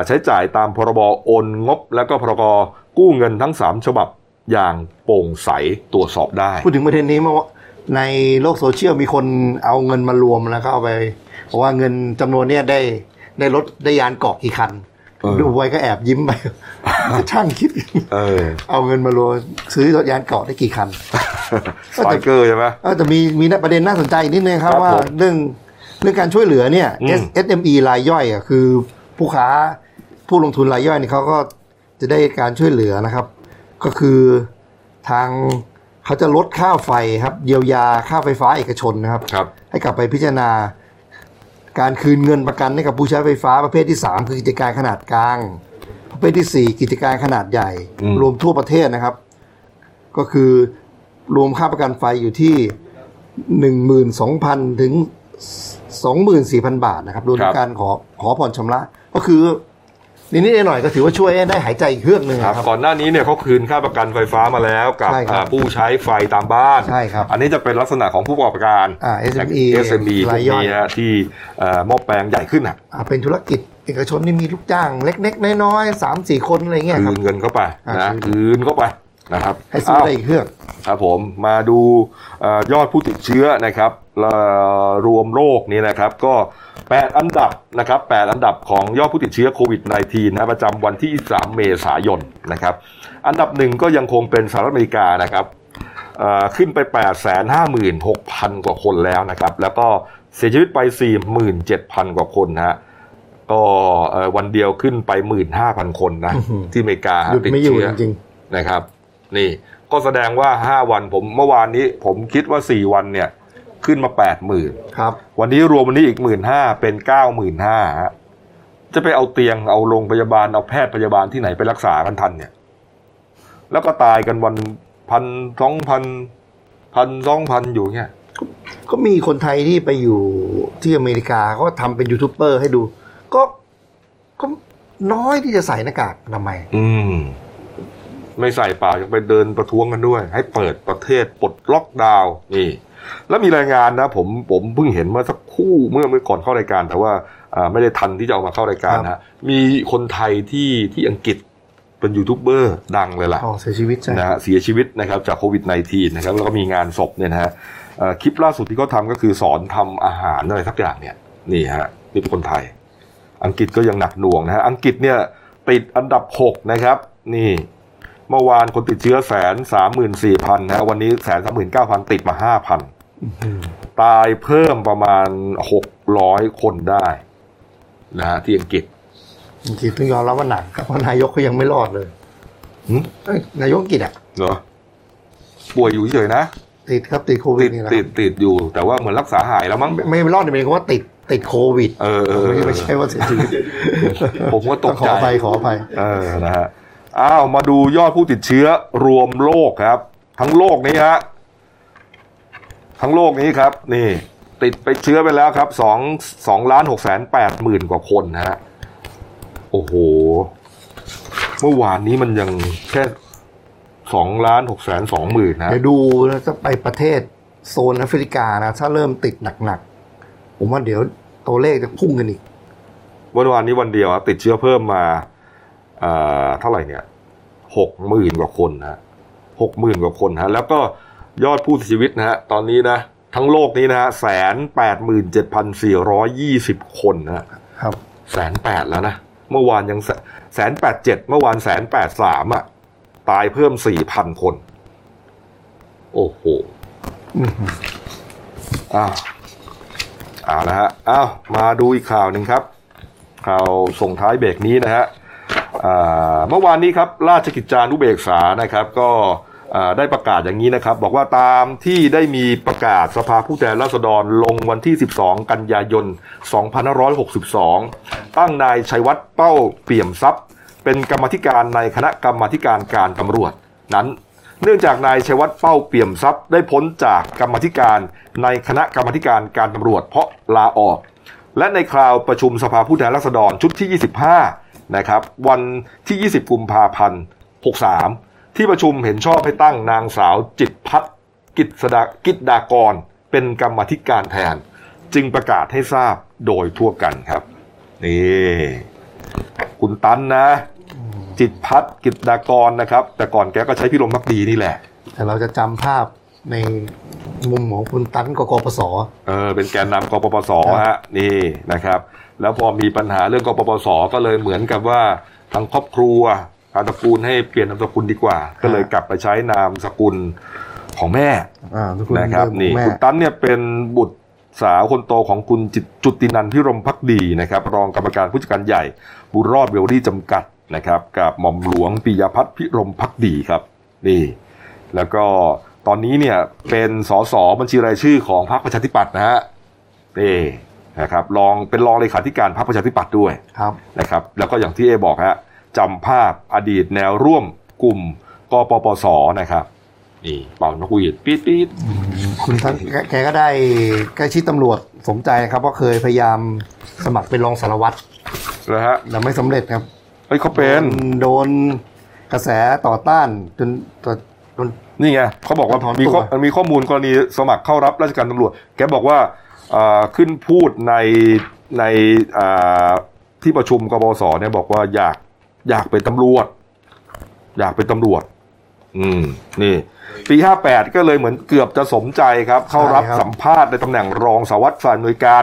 ใช้จ่ายตามพรบโอนงบแล้วก็พรบกู้เงินทั้งสามฉบับอย่างโปร่งใสตรวจสอบได้พูดถึงประเด็นนี้มาในโลกโซเชียลมีคนเอาเงินมารวมแล้วก็เอาไปเพราะว่าเงินจำนวนเนี้ยได้ได้รถได้ยานเกาะกี่คันดูไว้ก็แอบยิ้มไปช่างคิดเออเอาเงินมาโลซื้อรถยานเกาะได้กี่คันสายเกอร์ใช่ไหมแต่มีมีประเด็นน่าสนใจนิดนึงครับว่าเรื่องเรื่องการช่วยเหลือเนี่ย เอส เอ็ม อี รายย่อยอ่ะคือผู้ค้าผู้ลงทุนรายย่อยนี่เขาก็จะได้การช่วยเหลือนะครับก็คือทางเขาจะลดค่าไฟครับเยียวยาค่าไฟฟ้าเอกชนนะครับให้กลับไปพิจารณาการคืนเงินประกันให้กับผู้ใช้ไฟฟ้าประเภทที่สามคือกิจการขนาดกลางประเภทที่สี่กิจการขนาดใหญ่รวมทั่วประเทศนะครับก็คือรวมค่าประกันไฟอยู่ที่ หนึ่งหมื่นสองพัน ถึง สองหมื่นสี่พัน บาทนะครับรวมการขอขอผ่อนชำระก็คือนิดๆหน่อยๆก็ถือว่าช่วยได้หายใจอีกเฮือกนึงครับก่อนหน้านี้เนี่ยเขาคืนค่าประกันไฟฟ้ามาแล้วกับผู้ใช้ไฟตามบ้านอันนี้จะเป็นลักษณะของผู้ประกอบการ เอส เอ็ม อี เอส เอ็ม อี รายย่อยที่หม้อแปลงใหญ่ขึ้นอ่ะเป็นธุรกิจเอกชนนี่มีลูกจ้างเล็กๆน้อยๆ สามถึงสี่ คนอะไรเงี้ยครับคืนเงินเข้าไปนะคืนเข้าไปนะครับให้ซื้อได้อีกเฮือกครับผมมาดูยอดผู้ติดเชื้อนะครับรวมโรคนี้นะครับก็แปดอันดับนะครับแปดอันดับของยอดผู้ติดเชื้อโควิด สิบเก้า นะประจำวันที่สามเมษายนนะครับอันดับหนึ่งก็ยังคงเป็นสหรัฐอเมริกานะครับขึ้นไป แปดแสนห้าหมื่นหกพัน กว่าคนแล้วนะครับแล้วก็เสียชีวิตไป สี่หมื่นเจ็ดพัน กว่าคนฮะก็วันเดียวขึ้นไป หนึ่งหมื่นห้าพัน คนนะที่อเมริกาติดเชื้อนะครับนี่ก็แสดงว่าห้าวันผมเมื่อวานนี้ผมคิดว่าสี่วันเนี่ยข ขึ้นมาแปดหมื่นครับวันนี้รวมวันนี้อีกหมื่นห้าเป็นเก้าหมื่นห้าจะไปเอาเตียงเอาโรงพยาบาลเอาแพทย์พยาบาลที่ไหนไปรักษากันทันเนี่ยแล้วก็ตายกันวันพันสองพันพันสองพันอยู่เนี่ยก็มีคนไทยที่ไปอยู่ที่อเมริกาก็ทำเป็นยูทูบเบอร์ให้ดูก็ก็น้อยที่จะใส่หน้ากากทำไมอืมไม่ใส่เปล่ายังไปเดินประท้วงกันด้วยให้เปิดประเทศปลดล็อกดาวน์นี่แล้วมีรายงานนะผมผมเพิ่งเห็นเมื่อสักครู่เมื่อเมื่อก่อนเข้ารายการแต่ว่าไม่ได้ทันที่จะเอามาเข้ารายการนะมีคนไทยที่ที่อังกฤษเป็นยูทูบเบอร์ดังเลยล่ะเสียชีวิตใช่นะเสียชีวิตนะครับจากโควิด สิบเก้า นะครับแล้วก็มีงานศพเนี่ยนะฮะคลิปล่าสุดที่เขาทำก็คือสอนทำอาหารอะไรสักอย่างเนี่ยนี่ฮะนี่เป็นคนไทยอังกฤษก็ยังหนักหน่วงนะฮะอังกฤษเนี่ยติดอันดับหกนะครับนี่เมื่อวานคนติดเชื้อแสนสามหมื่นสี่พันนะวันนี้แสนสามหมื่นเก้าพันติดมาห้าพันตายเพิ่มประมาณหกร้อยคนได้นะฮะที่อังกฤษอังกฤษต้องยอมรับว่าหนักเพราะนายกเขายังไม่รอดเลยนายกอังกฤษอ่ะเหรอป่วยอยู่เฉยนะติดครับติดโควิดนี่นะติดติดอยู่แต่ว่าเหมือนรักษาหายแล้วมั้งไม่รอดเนี่ยเป็นเพราะว่าติดติดโควิดเออไม่ใช่ว่าเสียชีวิตผมก็ตกใจขออภัยขออภัยเออนะฮะอ้าวมาดูยอดผู้ติดเชื้อรวมโลกครับทั้งโลกนี้ฮะทั้งโลกนี้ครับนี่ติดไปเชื้อไปแล้วครับสองล้านหกแสนแปดหมื่นกว่าคนฮะโอ้โหเมื่อวานนี้มันยังแค่สองล้านหกแสนสองหมื่นนะเดี๋ยวดูแล้วจะไปประเทศโซนแอฟริกานะถ้าเริ่มติดหนักๆผมว่าเดี๋ยวตัวเลขจะพุ่งกันอีกเมื่อวานนี้วันเดียวติดเชื้อเพิ่มมาเท่าไหร่เนี่ย หกหมื่น กว่าคนฮะ หกหมื่น กว่าคนฮะแล้วก็ยอดผู้เสียชีวิตนะฮะตอนนี้นะทั้งโลกนี้นะฮะ หนึ่งแสนแปดหมื่นเจ็ดพันสี่ร้อยยี่สิบ คนนะครับ หนึ่งแสนแปด แล้วนะเมื่อวานยัง หนึ่งแสนแปดหมื่นเจ็ดพัน เมื่อวาน หนึ่งแสนแปดหมื่นสามพัน อ่ะตายเพิ่ม สี่พัน คนโอ้โหอื้อหืออ้าวเอาละฮะอ้าวมาดูอีกข่าวนึงครับข่าวส่งท้ายเบรกนี้นะฮะเมื่อวานนี้ครับราชกิจจานุเบกษานะครับก็ได้ประกาศอย่างนี้นะครับบอกว่าตามที่ได้มีประกาศสภาผู้แทนราษฎรลงวันที่สิบสองกันยายนสองพันห้าร้อยหกสิบสองตั้งนายชัยวัฒน์เป้าเปี่ยมทรัพย์เป็นกรรมาธิการในคณะกรรมาธิการการตำรวจนั้นเนื่องจากนายชัยวัฒน์เป้าเปี่ยมทรัพย์ได้พ้นจากกรรมาธิการในคณะกรรมาธิการการตำรวจเพราะลาออกและในคราวประชุมสภาผู้แทนราษฎรชุดที่ยี่สิบห้านะครับวันที่ยี่สิบกุมภาพันธ์หกสามที่ประชุมเห็นชอบให้ตั้งนางสาวจิตรภัทร กิจดากรเป็นกรรมาธิการแทนจึงประกาศให้ทราบโดยทั่วกันครับนี่คุณตันนะจิตรภัทร กิจดากรนะครับแต่ก่อนแกก็ใช้พิรมภักดีนี่แหละแต่เราจะจำภาพในมุมของคุณตันกกปส.เออเป็นแกนนำกกปส.ฮะนี่นะครับแล้วพอมีปัญหาเรื่องกปปส.ก็เลยเหมือนกับว่าทางครอบครัวทางตระกูลให้เปลี่ยนนามสกุลดีกว่าก็เลยกลับไปใช้นามสกุลของแม่นะครับนี่คุณตันเนี่ยเป็นบุตรสาวคนโตของคุณจุตินันท์พิรมภักดีนะครับรองกรรมการผู้จัดการใหญ่บุญรอดเวลลี่จำกัดนะครับกับหม่อมหลวงปิยภัทรพิรมภักดีครับนี่แล้วก็ตอนนี้เนี่ยเป็นสสบัญชีรายชื่อของพรรคประชาธิปัตย์นะฮะนี่นะครับรองเป็นรองเลขาธิการพรรคประชาธิปัตย์ด้วยนะครับแล้วก็อย่างที่เอบอกฮะจำภาพอดีตแนวร่วมกลุ่มกปปสนะครับนี่เป่านกหวีดปี๊ดปี๊ดคุณท่านแกก็ได้ใกล้ชิดตำรวจสมใจครับก็เคยพยายามสมัครเป็นรองสารวัตรนะฮะแต่ไม่สำเร็จครับเฮ้ยเขาเป็นโดนกระแสต่อต้านจนนี่ไงเขาบอกว่ามีมีข้อมูลกรณีสมัครเข้ารับราชการตำรวจแกบอกว่าขึ้นพูดในในที่ประชุมกปปส.เนี่ยบอกว่าอยากอยากเป็นตำรวจอยากเป็นตำรวจอืมนี่ปีห้าแปดก็เลยเหมือนเกือบจะสมใจครับเข้ารับสัมภาษณ์ในตำแหน่งรองสารวัตรฝ่ายอำนวยการ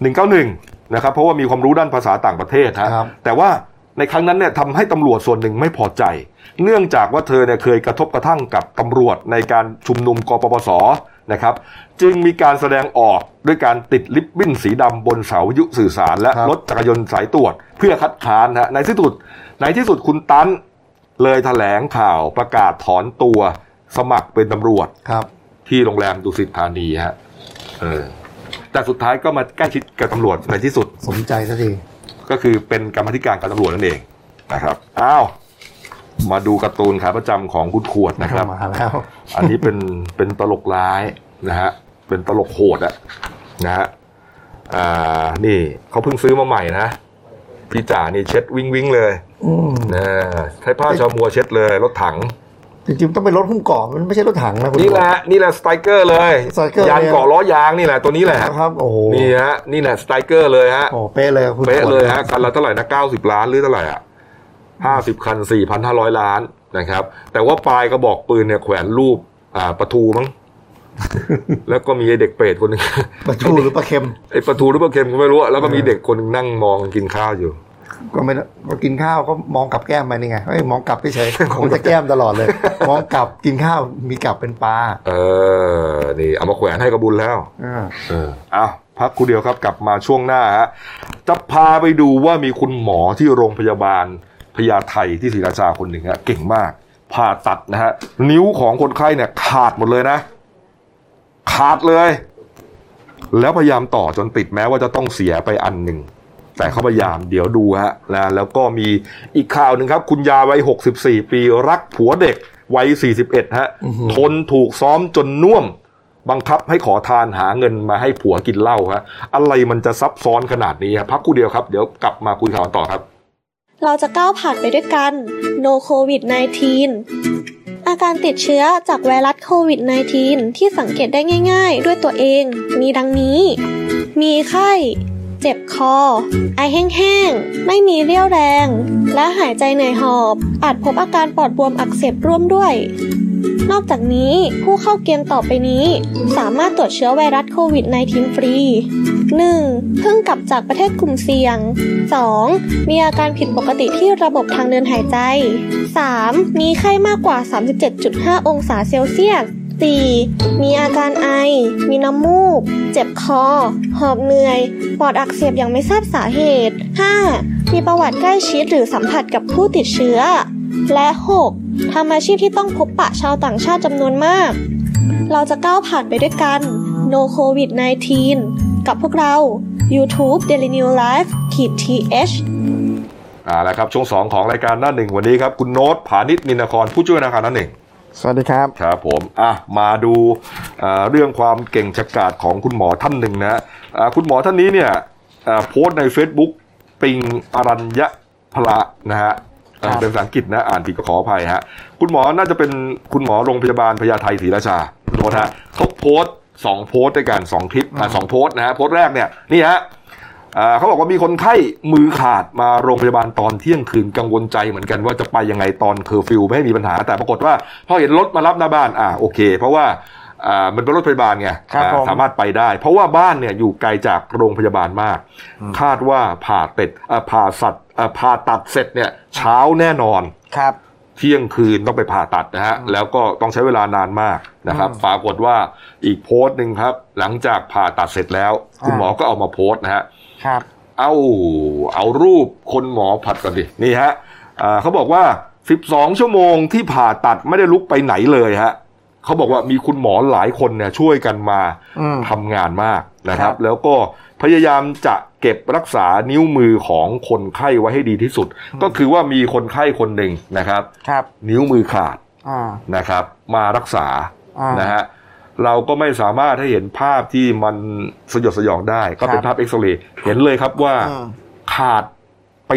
หนึ่งเก้าหนึ่งนะครับเพราะว่ามีความรู้ด้านภาษาต่างประเทศฮะแต่ว่าในครั้งนั้นเนี่ยทำให้ตำรวจส่วนหนึ่งไม่พอใจเนื่องจากว่าเธอเนี่ยเคยกระทบกระทั่งกับตำรวจในการชุมนุมกปปส.นะครับจึงมีการแสดงออกด้วยการติดลิปบิ้นสีดำบนเสายุสื่อสารและรถจักรยานสายตรวจเพื่อคัดค้านฮะในที่สุดในที่สุดคุณตันเลยแถลงข่าวประกาศถอนตัวสมัครเป็นตำรวจที่โรงแรมดุสิตธานีฮะ เออแต่สุดท้ายก็มาใกล้ชิดกับตำรวจในที่สุดสมใจซะทีก็คือเป็นกรรมาธิการกับตำรวจนั่นเองนะครับอ้าวมาดูการ์ตูนขาประจำของคุณขวดนะครับมาแล้วอันนี้เป็นเป็นตลกร้ายนะฮะเป็นตลกโหดอะนะฮะอ่านี่เขาเพิ่งซื้อมาใหม่นะพี่จ่านี่เช็ดวิ่งวิ่งเลยนะใช้ผ้าชาวมัวเช็ดเลยรถถังจริงๆต้องเป็นรถหุ้มเกาะมันไม่ใช่รถถังนะคุณนี่แหละนี่แหละสไตรเกอร์เลยยางเกาะล้อยางนี่แหละตัวนี้แหละครับโอ้โหนี่ฮะนี่แหละสไตรเกอร์เลยฮะโอ้เป๊ะเลยคุณเป๊ะเลยฮะคันละเท่าไหร่นะเก้าสิบล้านหรือเท่าไหร่อ่ะห้าสิบคันสี่พันห้าร้อยล้านนะครับแต่ว่าปลายกระบอกปืนเนี่ยแขวนรูปอ่าประตูมั้งแล้วก็มีไอเด็กเปรตคนนึงประตูหรือปลาเค็มไอประตูหรือปลาเค็มก็ไม่รู้แล้วก็มีเด็กคนนึงนั่งมองกินข้าวอยู่ก็ไม่ก็กินข้าวก็มองกลับแก้มไปนี่ไงเฮ้ยมองกลับเฉยๆผมจะแก้มตลอดเลยมองกลับกินข้าวมีกลับเป็นปลาเออนี่เอามาแขวนให้กระบุญแล้วเออเออเอาพักครู่เดียวครับกลับมาช่วงหน้าฮะจะพาไปดูว่ามีคุณหมอที่โรงพยาบาลพญาไทที่ศรีราชาคนหนึ่งฮะเก่งมากผ่าตัดนะฮะนิ้วของคนไข้เนี่ยขาดหมดเลยนะขาดเลยแล้วพยายามต่อจนติดแม้ว่าจะต้องเสียไปอันหนึ่งแต่เขาพยายามเดี๋ยวดูฮะนะแล้วก็มีอีกข่าวหนึ่งครับคุณยายวัยหกสิบสี่ปีรักผัวเด็กวัยสี่สิบเอ็ดฮะทนถูกซ้อมจนน่วมบังคับให้ขอทานหาเงินมาให้ผัวกินเหล้าฮะอะไรมันจะซับซ้อนขนาดนี้ครับพักครู่เดียวครับเดี๋ยวกลับมาคุยข่าวต่อครับเราจะก้าวผ่านไปด้วยกัน No โควิดสิบเก้าอาการติดเชื้อจากไวรัสโควิด สิบเก้า ที่สังเกตได้ง่ายๆด้วยตัวเองมีดังนี้มีไข้เจ็บคอไอแห้งๆไม่มีเรี่ยวแรงและหายใจเหนื่อยหอบอาจพบอาการปอดบวมอักเสบร่วมด้วยนอกจากนี้ผู้เข้าเกณฑ์ต่อไปนี้สามารถตรวจเชื้อไวรัสโควิด สิบเก้า ฟรี หนึ่ง เพิ่งกลับจากประเทศกลุ่มเสี่ยง สอง มีอาการผิดปกติที่ระบบทางเดินหายใจ สาม มีไข้มากกว่า สามสิบเจ็ดจุดห้า องศาเซลเซียส สี่ มีอาการไอมีน้ำมูกเจ็บคอหอบเหนื่อยปอดอักเสบอย่างไม่ทราบสาเหตุ ห้า มีประวัติใกล้ชิดหรือสัมผัสกับผู้ติดเชื้อและ หก ทำอาชีพที่ต้องพบปะชาวต่างชาติจำนวนมากเราจะก้าวผ่านไปด้วยกัน No โควิดสิบเก้า กับพวกเรา YouTube Daily New Life ที เอช อ่าแล้วครับช่วงสองของรายการหน้าหนึ่งวันนี้ครับคุณโน้ตผานิชนินทร์นครผู้ช่วยนักข่าวหน้าหนึ่งสวัสดีครับครับผมอ่ะมาดูอ่าเรื่องความเก่งฉกาจของคุณหมอท่านหนึ่งนะอ่าคุณหมอท่านนี้เนี่ยอ่าโพสต์ใน Facebook ปิงอรัญญพละนะฮะเป็นภาษาอังกฤษนะอ่านผิดก็ขออภัยฮะคุณหมอน่าจะเป็นคุณหมอโรงพยาบาลพญาไทศรีราชาโน้ตฮะเขาโพสต์สองโพสต์ด้วยกันสองคลิปอ่าสองโพสต์นะฮะโพสต์แรกเนี่ยนี่ฮะอ่าเขาบอกว่ามีคนไข้มือขาดมาโรงพยาบาลตอนเที่ยงคืนกังวลใจเหมือนกันว่าจะไปยังไงตอนเคอร์ฟิวไม่ให้มีปัญหาแต่ปรากฏว่าพอเห็นรถมารับหน้าบ้านอ่าโอเคเพราะว่าอ่ามันเป็นรถพยาบาลไงสามารถไปได้เพราะว่าบ้านเนี่ยอยู่ไกลจากโรงพยาบาลมากคาดว่าผ่าตัดผ่าสัตว์ผ่าตัดเสร็จเนี่ยเช้าแน่นอนครับเที่ยงคืนต้องไปผ่าตัดนะฮะแล้วก็ต้องใช้เวลานานมากนะครับปรากฏว่าอีกโพสต์นึงครับหลังจากผ่าตัดเสร็จแล้วคุณหมอก็เอามาโพสต์นะฮะครับเอาเอารูปคนหมอผัดก่อนดินี่ฮะเขาบอกว่าสิบสองชั่วโมงที่ผ่าตัดไม่ได้ลุกไปไหนเลยฮะเขาบอกว่ามีคุณหมอหลายคนเนี่ยช่วยกันมาทำงานมากนะครับแล้วก็พยายามจะเก็บรักษานิ้วมือของคนไข้ไว้ให้ดีที่สุดก็คือว่ามีคนไข้คนหนึ่งนะครับนิ้วมือขาดนะครับมารักษานะฮะเราก็ไม่สามารถให้เห็นภาพที่มันสยดสยองได้ก็เป็นภาพเอ็กซเรย์เห็นเลยครับว่าขาดไป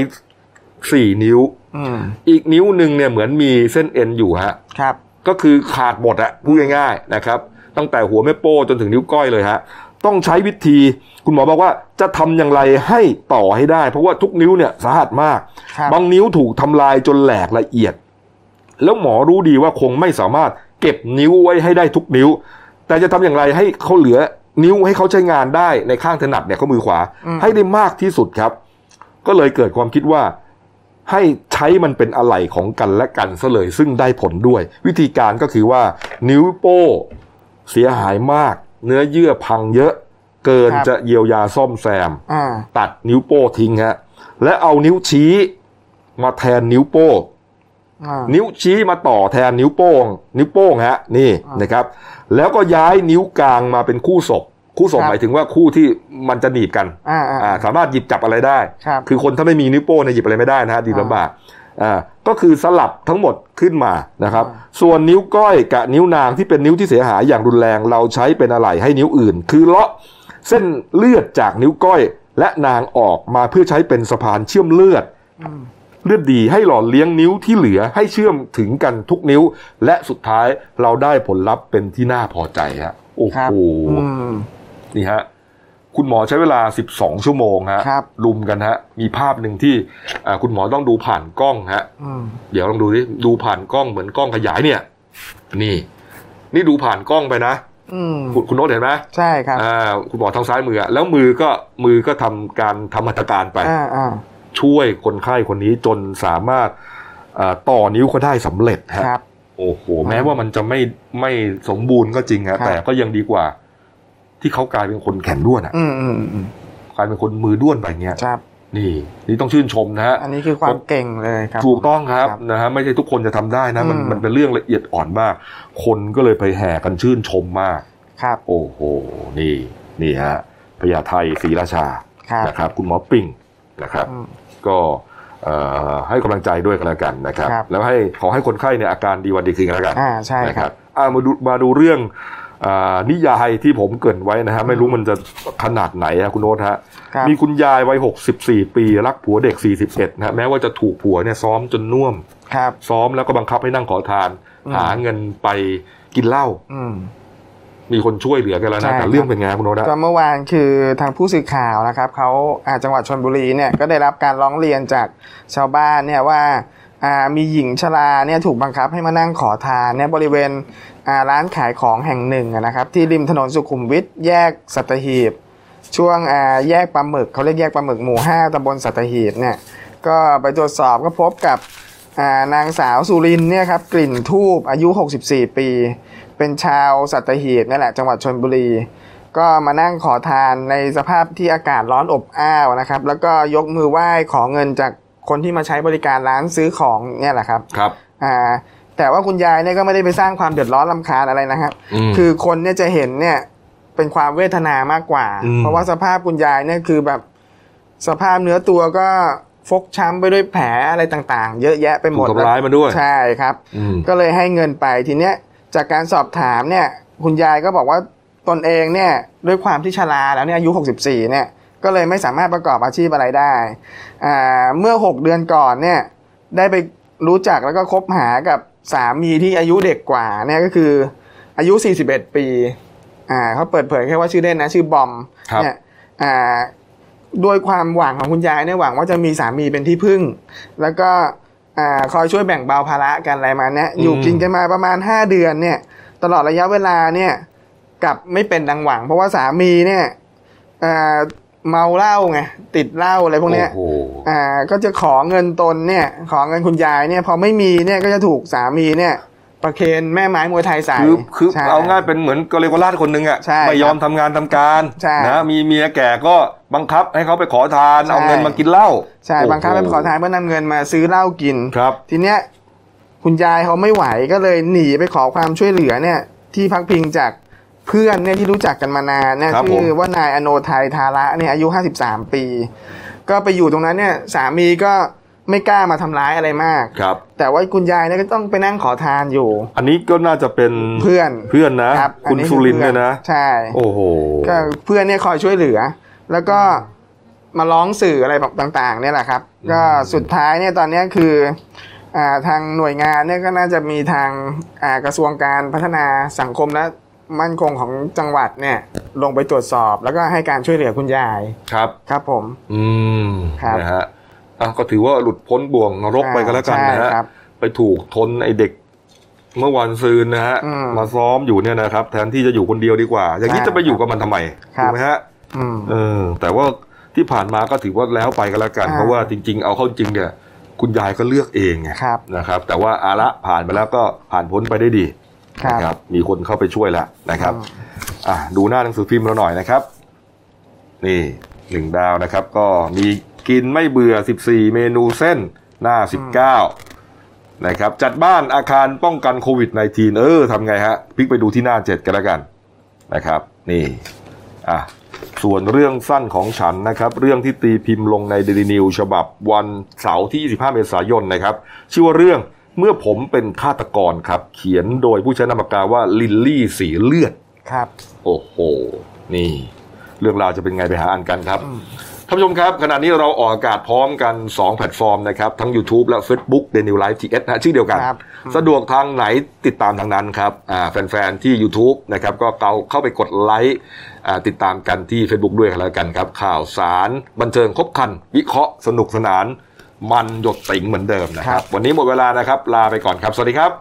สี่นิ้วอีกนิ้วหนึ่งเนี่ยเหมือนมีเส้นเอ็นอยู่ฮะก็คือขาดหมดอะพูดง่ายๆนะครับตั้งแต่หัวแม่โป้จนถึงนิ้วก้อยเลยฮะต้องใช้วิธีคุณหมอบอกว่าจะทำอย่างไรให้ต่อให้ได้เพราะว่าทุกนิ้วเนี่ยสาหัสมากบางนิ้วถูกทำลายจนแหลกละเอียดแล้วหมอรู้ดีว่าคงไม่สามารถเก็บนิ้วไว้ให้ได้ทุกนิ้วแต่จะทำอย่างไรให้เขาเหลือนิ้วให้เขาใช้งานได้ในข้างถนัดเนี่ยข้อมือขวาให้ได้มากที่สุดครับก็เลยเกิดความคิดว่าให้ใช้มันเป็นอะไหล่ของกันและกันซะเลยซึ่งได้ผลด้วยวิธีการก็คือว่านิ้วโป้เสียหายมากเนื้อเยื่อพังเยอะเกินจะเยียวยาซ่อมแซมตัดนิ้วโป้ทิ้งฮะและเอานิ้วชี้มาแทนนิ้วโป้นิ้วชี้มาต่อแทนนิ้วโป้งนิ้วโป้งฮะนี่นะครับแล้วก็ย้ายนิ้วกลางมาเป็นคู่ศพ คู่ส่งหมายถึงว่าคู่ที่มันจะหนีบกันสามารถหยิบจับอะไรได้คือคนถ้าไม่มีนิ้วโป้เนี่ยหยิบอะไรไม่ได้นะฮะดีลำบากก็คือสลับทั้งหมดขึ้นมานะครับส่วนนิ้วก้อยกับนิ้วนางที่เป็นนิ้วที่เสียหายอย่างรุนแรงเราใช้เป็นอะไหล่ให้นิ้วอื่นคือเลาะเส้นเลือดจากนิ้วก้อยและนางออกมาเพื่อใช้เป็นสะพานเชื่อมเลือดเลือดดีให้หล่อเลี้ยงนิ้วที่เหลือให้เชื่อมถึงกันทุกนิ้วและสุดท้ายเราได้ผลลัพธ์เป็นที่น่าพอใจฮะโอ้โหนี่ฮะคุณหมอใช้เวลาสิบสองชั่วโมงฮะลุมกันฮะมีภาพหนึ่งที่คุณหมอต้องดูผ่านกล้องฮะเดี๋ยวลองดูดิดูผ่านกล้องเหมือนกล้องขยายเนี่ยนี่นี่ดูผ่านกล้องไปนะคุณโน้ตเห็นไหมใช่ครับคุณหมอทางซ้ายมือแล้วมือก็มือก็ทำการทำหัตถการไปช่วยคนไข้คนนี้จนสามารถต่อนิ้วเขาได้สำเร็จฮะโอ้โหแม้ว่ามันจะไม่ไม่สมบูรณ์ก็จริงฮะแต่ก็ยังดีกว่าที่เขากลายเป็นคนแขนด้วนอ่ะกลายเป็นคนมือด้วนไปเงี้ยนี่นี่ต้องชื่นชมนะฮะอันนี้คือความเก่งเลยครับถูกต้องครับนะฮะไม่ใช่ทุกคนจะทำได้นะมันมันเป็นเรื่องละเอียดอ่อนมากคนก็เลยไปแห่กันชื่นชมมากครับโอ้โหนี่นี่ฮะพญาไทศรีราชานะครับคุณหมอปิ่งนะครับก็ให้กำลังใจด้วยกันแล้วกันนะครับแล้วให้ขอให้คนไข้เนี่ยอาการดีวันดีคืนกันแล้วกันอ่าใช่ครับมาดูมาดูเรื่องนิยายที่ผมเกริ่นไว้นะฮะไม่รู้มันจะขนาดไหนฮะคุณโน้ตฮะมีคุณยายวัยหกสิบสี่ปีรักผัวเด็กสี่สิบเอ็ดนะฮะแม้ว่าจะถูกผัวเนี่ยซ้อมจนน่วมซ้อมแล้วก็บังคับให้นั่งขอทานหาเงินไปกินเหล้ามีคนช่วยเหลือกันแล้วนะแต่เรื่องเป็นไงคุณโน้ตฮะก็เมื่อวานคือทางผู้สื่อข่าวนะครับเขาจังหวัดชลบุรีเนี่ยก็ได้รับการร้องเรียนจากชาวบ้านเนี่ยว่ามีหญิงชราเนี่ยถูกบังคับให้มานั่งขอทานเนี่ยบริเวณร้านขายของแห่งหนึ่งนะครับที่ริมถนนสุขุมวิทแยกสัตหีบช่วงแยกปลาหมึกเขาเรียกแยกปลาหมึกหมู่ห้าตำบลสัตหีบเนี่ยก็ไปตรวจสอบก็พบกับนางสาวสุรินเนี่ยครับกลิ่นทูบอายุหกสิบสี่ปีเป็นชาวสัตหีบนี่แหละจังหวัดชลบุรีก็มานั่งขอทานในสภาพที่อากาศร้อนอบอ้าวนะครับแล้วก็ยกมือไหว้ขอเงินจากคนที่มาใช้บริการร้านซื้อของเนี่ยแหละครับครับอ่าแต่ว่าคุณยายเนี่ยก็ไม่ได้ไปสร้างความเดือดร้อนรำคาญอะไรนะครับคือคนเนี่ยจะเห็นเนี่ยเป็นความเวทนามากกว่าเพราะว่าสภาพคุณยายเนี่ยคือแบบสภาพเนื้อตัวก็ฟกช้ำไปด้วยแผลอะไรต่างๆเยอะแยะไปหมดถูกทำร้ายมาด้วยใช่ครับก็เลยให้เงินไปทีเนี้ยจากการสอบถามเนี่ยคุณยายก็บอกว่าตนเองเนี่ยด้วยความที่ชราแล้วเนี่ยอายุหกสิบสี่เนี่ยก็เลยไม่สามารถประกอบอาชีพอะไรได้อ่าเมื่อหกเดือนก่อนเนี่ยได้ไปรู้จักแล้วก็คบหากับสามีที่อายุเด็กกว่าเนี่ยก็คืออายุสี่สิบเอ็ดปีอ่าเขาเปิดเผยแค่ว่าชื่อเล่นนะชื่อบอมเนี่ยอ่าด้วยความหวังของคุณยายเนี่ยหวังว่าจะมีสามีเป็นที่พึ่งแล้วก็อ่าคอยช่วยแบ่งเบาภาระกันอะไรมาเนี่ยอยู่กินกันมาประมาณห้าเดือนเนี่ยตลอดระยะเวลาเนี่ยกลับไม่เป็นดังหวังเพราะว่าสามีเนี่ยอ่าเมาเหล้าไงติดเหล้าอะไรพวกเนี้ยอ่าก็จะขอเงินตนเนี่ยขอเงินคุณยายเนี่ยพอไม่มีเนี่ยก็จะถูกสามีเนี่ยประเคนแม่ไม้มวยไทยใส่คือคือเอาง่ายเป็นเหมือนกเลโกราชคนนึงอ่ะไม่ยอมทำงานทำการนะมีเมียแก่ก็บังคับให้เขาไปขอทานเอาเงินมากินเหล้าใช่บังคับให้ไปขอทานเพื่อนำเงินมาซื้อเหล้ากินครับทีเนี้ยคุณยายเขาไม่ไหวก็เลยหนีไปขอความช่วยเหลือเนี่ยที่พักพิงจากเพื่อนเนี่ยที่รู้จักกันมานานเนี่ยชื่อว่านายอโนทัยทาระเนี่ยอายุห้าสิบสามปีก็ไปอยู่ตรงนั้นเนี่ยสามีก็ไม่กล้ามาทำร้ายอะไรมากครับแต่ว่าคุณยายเนี่ยก็ต้องไปนั่งขอทานอยู่อันนี้ก็น่าจะเป็นเพื่อนเพื่อนนะ ค, คุณสุรินทร์เนี่ยนะใช่โอ้โหก็เพื่อนเนี่ยคอยช่วยเหลือแล้วก็มาร้องสื่ออะไรต่างๆเนี่ยแหละครับก็สุดท้ายเนี่ยตอนนี้คืออ่าทางหน่วยงานเนี่ยก็น่าจะมีทางอ่ากระทรวงการพัฒนาสังคมและมั่นคงของจังหวัดเนี่ยลงไปตรวจสอบแล้วก็ให้การช่วยเหลือคุณยายครับครับผมอืมครับนะฮะอ่ะก็ถือว่าหลุดพ้นบ่วงนรกไปกันแล้วกันนะฮะไปถูกทนไอเด็กเมื่อวันซืนนะฮะมาซ้อมอยู่เนี่ยนะครับแทนที่จะอยู่คนเดียวดีกว่าอย่างนี้จะไปอยู่กับมันทำไมถูกไหมฮะเออแต่ว่าที่ผ่านมาก็ถือว่าแล้วไปกันแล้วกันเพราะว่าจริงๆเอาเข้าจริงเนี่ยคุณยายก็เลือกเองนะครับแต่ว่าอาละผ่านไปแล้วก็ผ่านพ้นไปได้ดีนะครับมีคนเข้าไปช่วยแล้วนะครับอ่ะดูหน้าหนังสือพิมพ์เราหน่อยนะครับนี่หนึ่งดาวนะครับก็มีกินไม่เบื่อสิบสี่เมนูเส้นหน้าสิบเก้านะครับจัดบ้านอาคารป้องกันโควิด สิบเก้า เออทำไงฮะพลิกไปดูที่หน้าเจ็ดกันแล้วกันนะครับนี่ อ่ะส่วนเรื่องสั้นของฉันนะครับเรื่องที่ตีพิมพ์ลงใน Daily News ฉบับวันเสาร์ที่ยี่สิบห้าเมษายนนะครับชื่อว่าเรื่องเมื่อผมเป็นฆาตกรครับเขียนโดยผู้ใช้นามปากกาว่าลิลลี่สีเลือดครับโอ้โหนี่เรื่องราวจะเป็นไงไปหาอ่านกันครับท่านผู้ชมครับขณะนี้เราออกอากาศพร้อมกันสองแพลตฟอร์มนะครับทั้ง YouTube และ Facebook The New Life ที เอส นะชื่อเดียวกันสะดวกทางไหนติดตามทางนั้นครับแฟนๆที่ YouTube นะครับก็เข้าไปกดไลค์ติดตามกันที่ Facebook ด้วยกันแล้วกันครับข่าวสารบันเทิงครบครันวิเคราะห์สนุกสนานมันหยดติ่งเหมือนเดิมนะครับวันนี้หมดเวลานะครับลาไปก่อนครับสวัสดีครับ